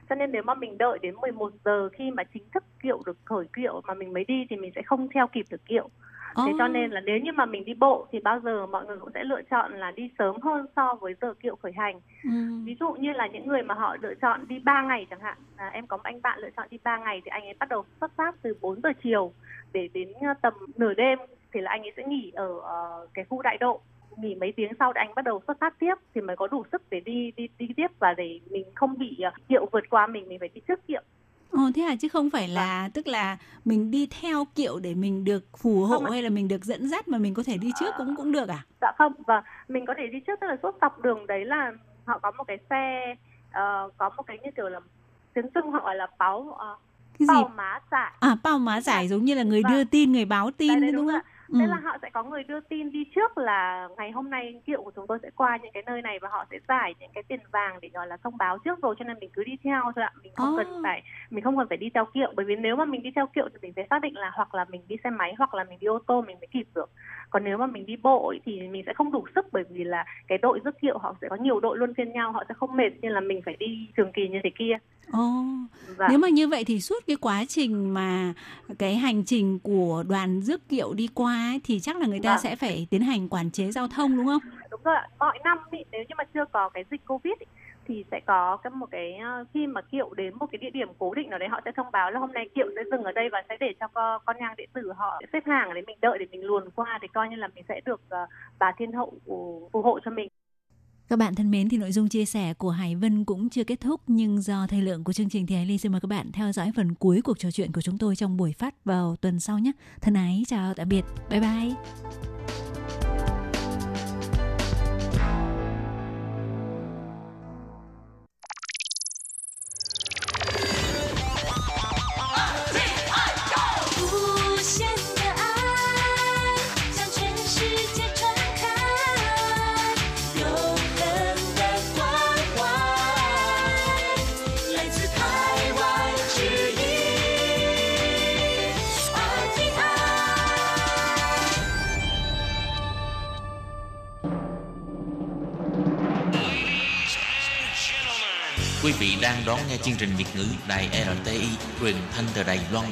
Cho nên nếu mà mình đợi đến mười một giờ khi mà chính thức kiệu được khởi kiệu mà mình mới đi thì mình sẽ không theo kịp được kiệu. Oh. Thế cho nên là nếu như mà mình đi bộ thì bao giờ mọi người cũng sẽ lựa chọn là đi sớm hơn so với giờ kiệu khởi hành. Mm. Ví dụ như là những người mà họ lựa chọn đi ba ngày chẳng hạn, à, em có một anh bạn lựa chọn đi ba ngày thì anh ấy bắt đầu xuất phát từ bốn giờ chiều để đến tầm nửa đêm thì là anh ấy sẽ nghỉ ở uh, cái khu đại độ, nghỉ mấy tiếng sau thì anh bắt đầu xuất phát tiếp thì mới có đủ sức để đi đi đi tiếp và để mình không bị uh, kiệu vượt qua mình, mình phải đi trước kiệu. Ồ thế à, chứ không phải là tức là mình đi theo kiệu để mình được phù hộ hay là mình được dẫn dắt mà mình có thể đi trước cũng cũng được à? Dạ không, và mình có thể đi trước, tức là suốt dọc đường đấy là họ có một cái xe uh, có một cái như kiểu là tiếng Trung họ gọi là báo uh, cái gì? Báo má giải. À báo má giải giống như là người đưa tin, người báo tin đấy, đấy, đúng, đúng không? Thế ừ. là họ sẽ có người đưa tin đi trước là ngày hôm nay kiệu của chúng tôi sẽ qua những cái nơi này và họ sẽ giải những cái tiền vàng để gọi là thông báo trước rồi, cho nên mình cứ đi theo thôi ạ. Mình không oh. cần phải mình không cần phải đi theo kiệu, bởi vì nếu mà mình đi theo kiệu thì mình sẽ xác định là hoặc là mình đi xe máy hoặc là mình đi ô tô mình mới kịp được. Còn nếu mà mình đi bộ thì mình sẽ không đủ sức, bởi vì là cái đội rước kiệu họ sẽ có nhiều đội luân phiên nhau, họ sẽ không mệt nên là mình phải đi trường kỳ như thế kia. Oh. Dạ. Nếu mà như vậy thì suốt cái quá trình mà cái hành trình của đoàn rước kiệu đi qua ấy, thì chắc là người ta dạ. sẽ phải tiến hành quản chế giao thông đúng không? Đúng rồi ạ. Mọi năm ý, nếu như mà chưa có cái dịch Covid ý, thì sẽ có cái một cái khi mà kiệu đến một cái địa điểm cố định nào đấy, họ sẽ thông báo là hôm nay kiệu sẽ dừng ở đây và sẽ để cho con, con nhang đệ tử họ xếp hàng ở đấy, mình đợi để mình luồn qua thì coi như là mình sẽ được uh, bà Thiên Hậu phù hộ cho mình. Các bạn thân mến, thì nội dung chia sẻ của Hải Vân cũng chưa kết thúc, nhưng do thời lượng của chương trình thì Hải Ly xin mời các bạn theo dõi phần cuối cuộc trò chuyện của chúng tôi trong buổi phát vào tuần sau nhé. Thân ái, chào tạm biệt, bye bye. Quý vị đang đón nghe chương trình Việt ngữ Đài rờ tê i, truyền thanh từ Đài Loan.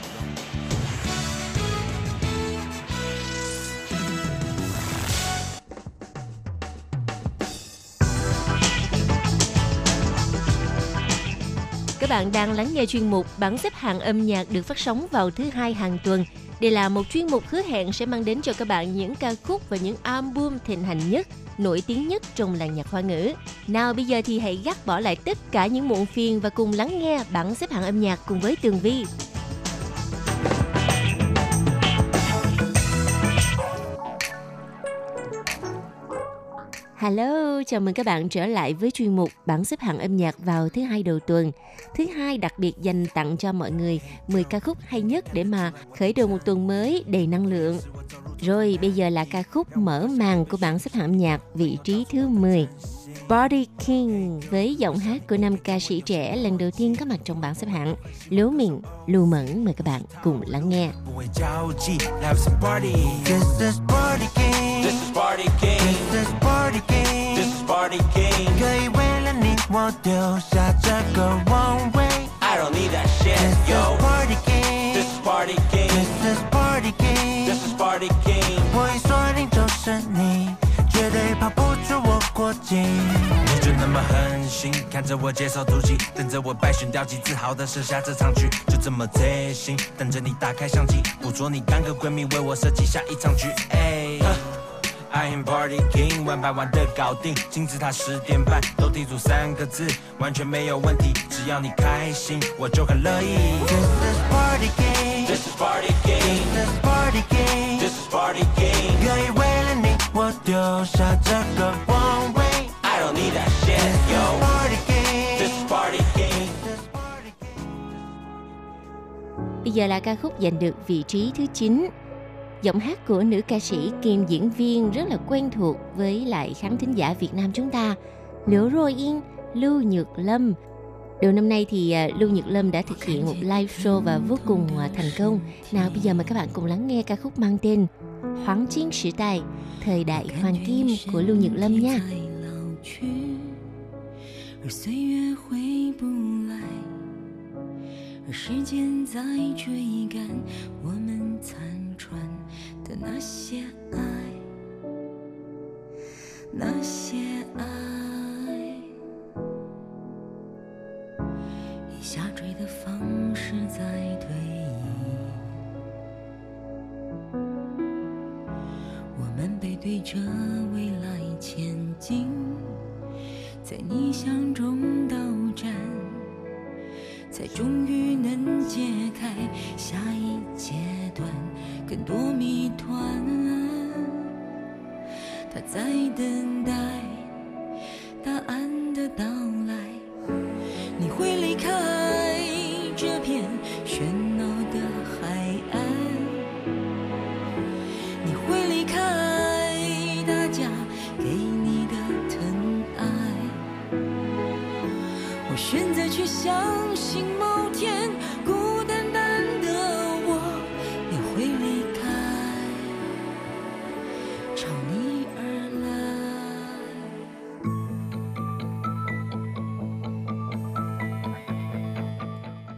Các bạn đang lắng nghe chuyên mục bảng xếp hạng âm nhạc được phát sóng vào thứ hai hàng tuần. Đây là một chuyên mục hứa hẹn sẽ mang đến cho các bạn những ca khúc và những album thịnh hành nhất, nổi tiếng nhất trong làng nhạc Hoa ngữ. Nào bây giờ thì hãy gác bỏ lại tất cả những muộn phiền và cùng lắng nghe bảng xếp hạng âm nhạc cùng với Tường Vy. Hello, chào mừng các bạn trở lại với chuyên mục bảng xếp hạng âm nhạc vào thứ hai đầu tuần. Thứ hai đặc biệt dành tặng cho mọi người mười ca khúc hay nhất để mà khởi đầu một tuần mới đầy năng lượng. Rồi bây giờ là ca khúc mở màn của bảng xếp hạng âm nhạc vị trí thứ mười, Body King, với giọng hát của nam ca sĩ trẻ lần đầu tiên có mặt trong bảng xếp hạng, Liêu Minh Lưu Mẫn. Mời các bạn cùng lắng nghe. I don't need that shit, yo. This is Party King. This is Party King. This is Party King. 我一锁定就是你， 绝对跑不出我国境。 你就那么狠心， 看着我接受突击， 等着我败选掉级， 自豪地射下这场局， 就这么贼心， 等着你打开相机， 捕捉你当个闺蜜， 为我设计下一场局。 哎 I am Party King， one by one 的搞定， 金字塔十点半， 都提出三个字， 完全没有问题， 只要你开心， 我就很乐意。 This is Party King， This is Party King， This is Party King， This is Party King， 可以为了你我丢下这个王位。 I don't need that shit， This yo. Is Party King， This is Party King， This is Party King。 Bây giờ là ca khúc giành được vị trí thứ chín. Giọng hát của nữ ca sĩ kiêm diễn viên rất là quen thuộc với lại khán thính giả Việt Nam chúng ta, Liễu Rồi Yên, Lưu Nhược Lâm. Đầu năm nay thì Lưu Nhược Lâm đã thực hiện một live show và vô cùng thành công. Nào bây giờ mời các bạn cùng lắng nghe ca khúc mang tên Hoàng Kim Thời Đại, thời đại hoàng kim của Lưu Nhược Lâm nha.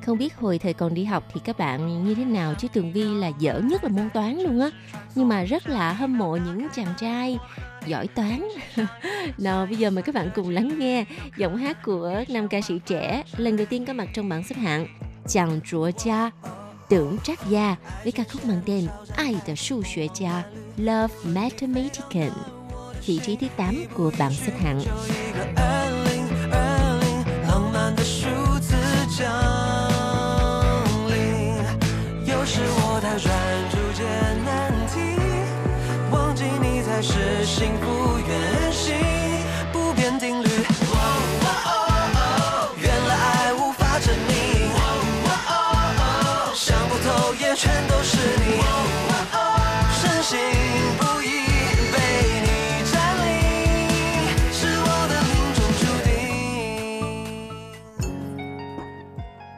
Không biết hồi thời còn đi học thì các bạn như thế nào, chứ Tường Vi là dở nhất là môn toán luôn á. Nhưng mà rất là hâm mộ những chàng trai giỏi toán. Nào bây giờ mời các bạn cùng lắng nghe giọng hát của nam ca sĩ trẻ lần đầu tiên có mặt trong bảng xếp hạng, Chàng Chúa Cha, Tưởng Trác Gia, với ca khúc mang tên Ai Tờ Su Xuế Cha, Love Mathematican, vị trí thứ tám của bảng xếp hạng.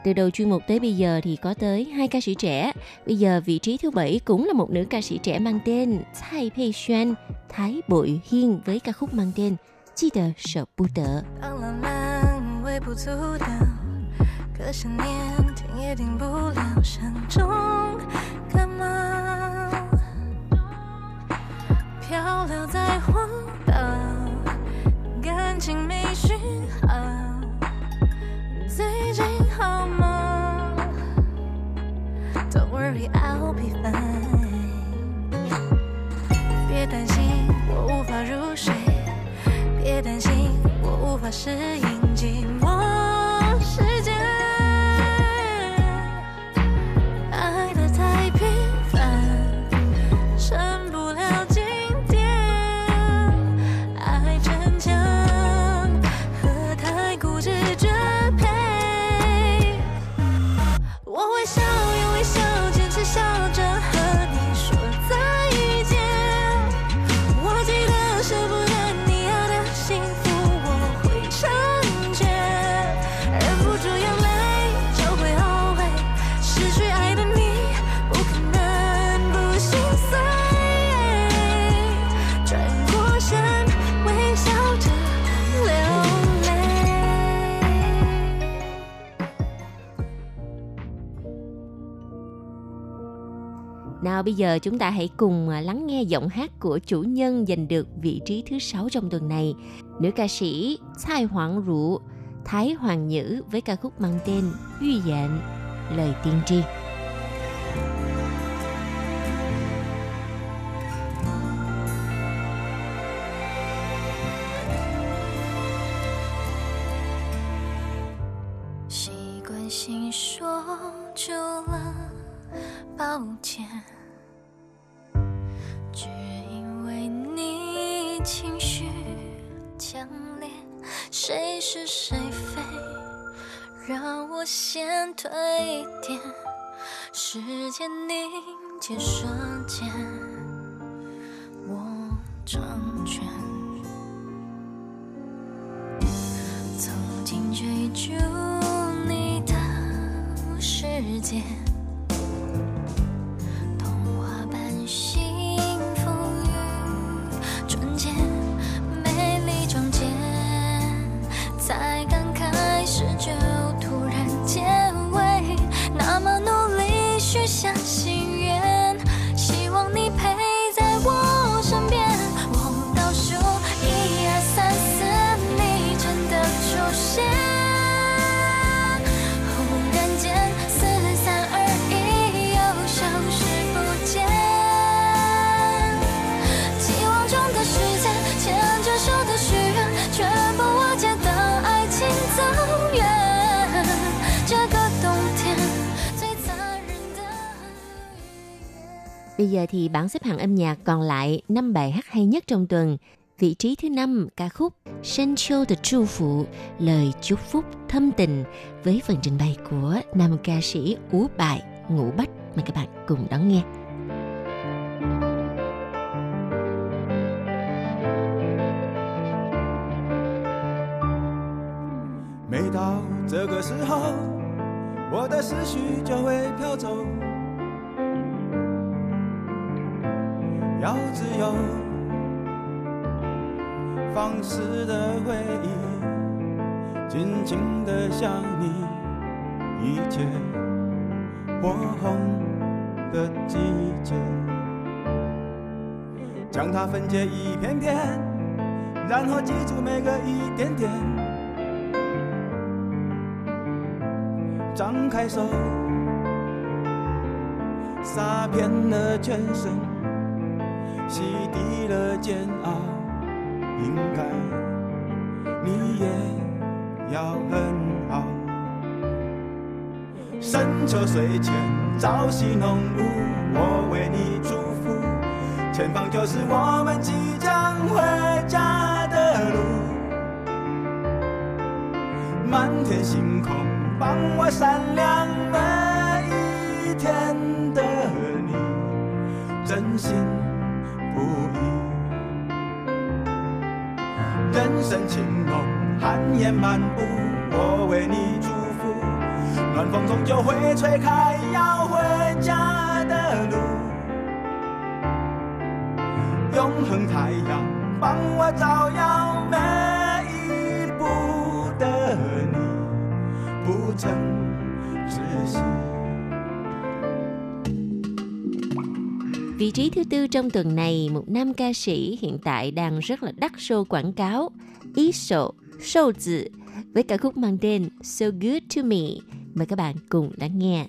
Từ đầu chuyên mục tới bây giờ thì có tới hai ca sĩ trẻ. Bây giờ vị trí thứ bảy cũng là một nữ ca sĩ trẻ mang tên Tai Pei Xuan, Thái Bội Hiên, với ca khúc mang tên Chi Tờ Sợ Bu Tờ. 微不足道，可是念停也停不了，像重感冒，漂流在荒岛，感情没讯号，最近好吗 ？Don't worry, I'll be fine。别担心，我无法入睡。别担心，我无法适应寂寞世界。爱得太频繁，成不了经典。爱逞强和太固执绝配。我会笑，用微笑坚持笑着和你说再见。我记得舍不得。Nào bây giờ chúng ta hãy cùng lắng nghe giọng hát của chủ nhân giành được vị trí thứ sáu trong tuần này, nữ ca sĩ Thái Hoàng Rũ, Thái Hoàng Nhữ với ca khúc mang tên Huy Dạng, lời tiên tri. Bây giờ thì bảng xếp hạng âm nhạc còn lại năm bài hát hay nhất trong tuần. Vị trí thứ năm, ca khúc Sân Châu The Chu Phụ, lời chúc phúc thâm tình với phần trình bày của nam ca sĩ Ú Bại Ngũ Bách. Mời các bạn cùng đón nghe. Mỗi đến cái thời khắc này, tôi sẽ phiêu dạt. 要自由，放肆的回忆，紧紧的想你，一切火红的季节，将它分解一片片，然后记住每个一点点，张开手，洒遍了全身。洗涤了煎熬，应该你也要很好。深秋水前，朝夕浓雾，我为你祝福。前方就是我们即将回家的路。满天星空，帮我闪亮每一天的你，真心。不易，人生晴空，寒烟漫步，我为你祝福。暖风终究会吹开要回家的路，永恒太阳帮我照耀每一步。的你不曾窒息。Vị trí thứ tư trong tuần này, một nam ca sĩ hiện tại đang rất là đắt show quảng cáo, Ý Sổ, Sâu Zi, với ca khúc mang tên So Good To Me. Mời các bạn cùng lắng nghe.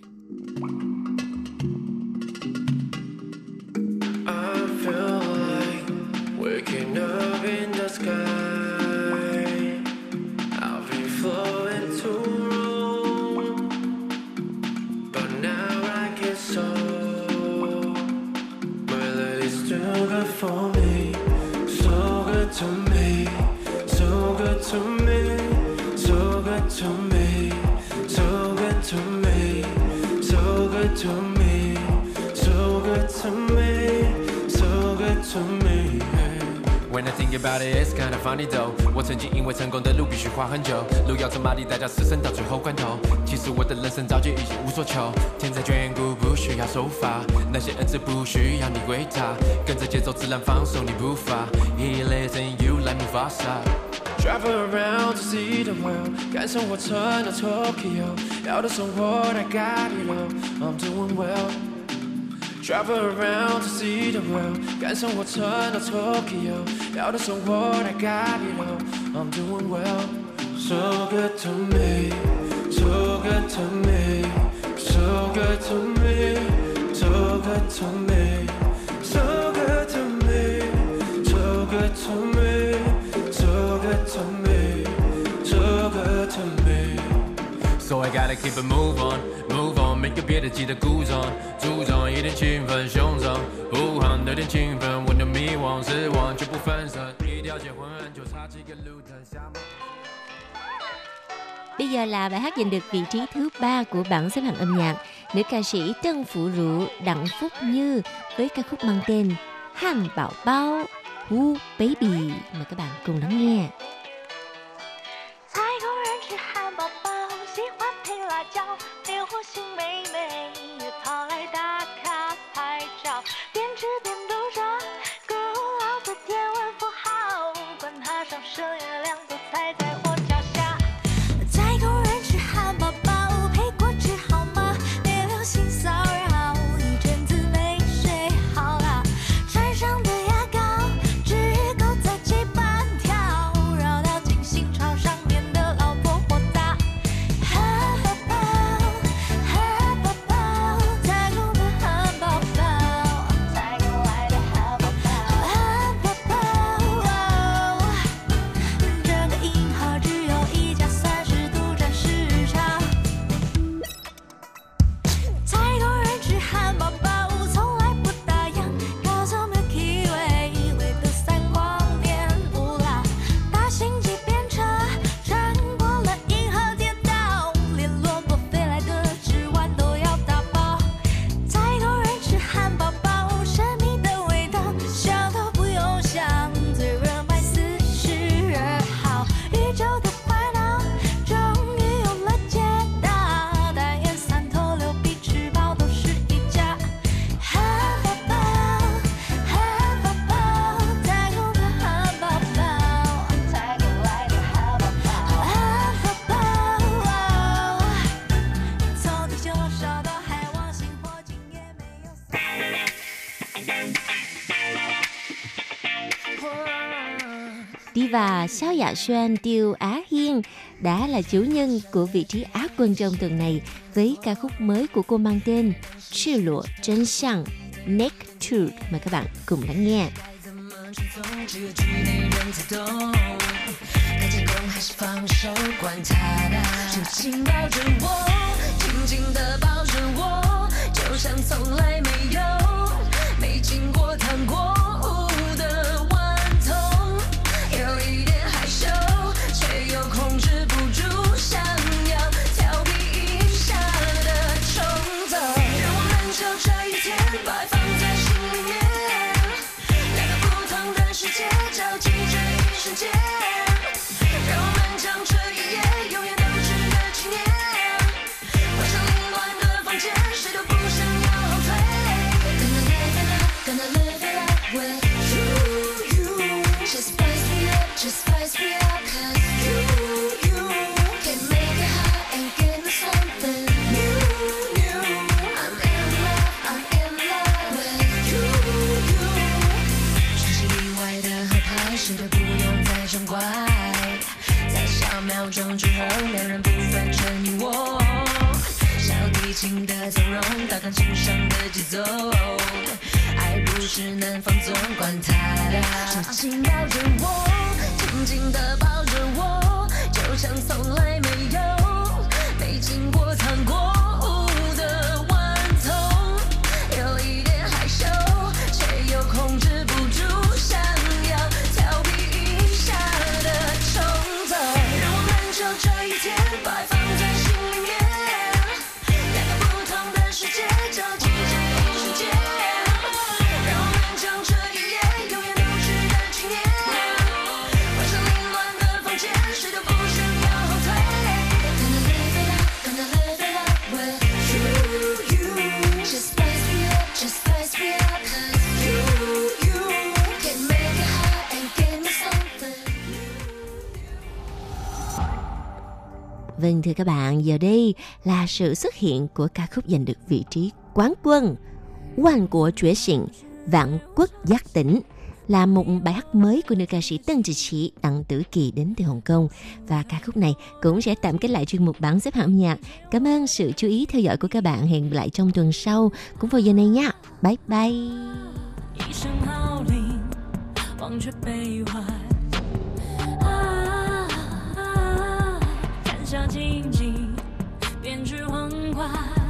Waking up in the sky, I've been floating to Rome, but now I get so, but it's too good for me, so good to me, so good to me, so good to me, so good to me, so good to me, so good to me, so good to me. When I think about it, it's kind of funny though. 我曾经因为成功的路必须花很久，路遥知马力，大家失身到最后关头。其实我的人生早就已经无所求，天才眷顾不需要手法，那些恩赐不需要你归他，跟着节奏自然放松你步伐。He lives in you like Mufasa. Travel around to see the world, 感受我城的 Tokyo， 要的生活 I got it all, I'm doing well.Travel around to see the world, 感受我城的 Tokyo， 要的生活 I got it all, I'm doing well. So good to me, so good to me, so good to me, so good to me, so good to me, so good to me, so good to me, so good to me. So I gotta keep it move on, move on, 每个别的记得故障主张有点兴奋胸膛不寒有点兴奋我的迷惘失望就不分身一条结婚就差几个路灯下面。Bây giờ là bài hát giành được vị trí thứ ba của bảng xếp hạng âm nhạc, nữ ca sĩ Trần Phụ Rũ Đặng Phúc Như với ca khúc mang tên Hàn Bảo Bao, Woo Baby. Mời các bạn cùng lắng nghe.Diva Sầu Dạ Xoan Tiêu Á Hiên đã là chủ nhân của vị trí Á quân trong tuần này với ca khúc mới của cô mang tên Chi Lụa Trân Sang Naked Truth. Mời các bạn cùng lắng nghe. 中之后，两人不分真我。小提琴的从容，打开心上的节奏。爱不是能放纵，管他的。深情抱着我，紧紧地抱着我，就像从来没有被经过烫过。Vâng thưa các bạn, giờ đây là sự xuất hiện của ca khúc giành được vị trí quán quân Hoàn của Chuế Sịn, Vạn Quốc Giác Tỉnh, là một bài hát mới của nữ ca sĩ Tân Trị Sĩ Đặng Tử Kỳ đến từ Hồng Kông. Và ca khúc này cũng sẽ tạm kết lại chuyên mục bảng xếp hạng âm nhạc. Cảm ơn sự chú ý theo dõi của các bạn. Hẹn lại trong tuần sau cũng vào giờ này nha. Bye bye. 下荆棘，编织黄花。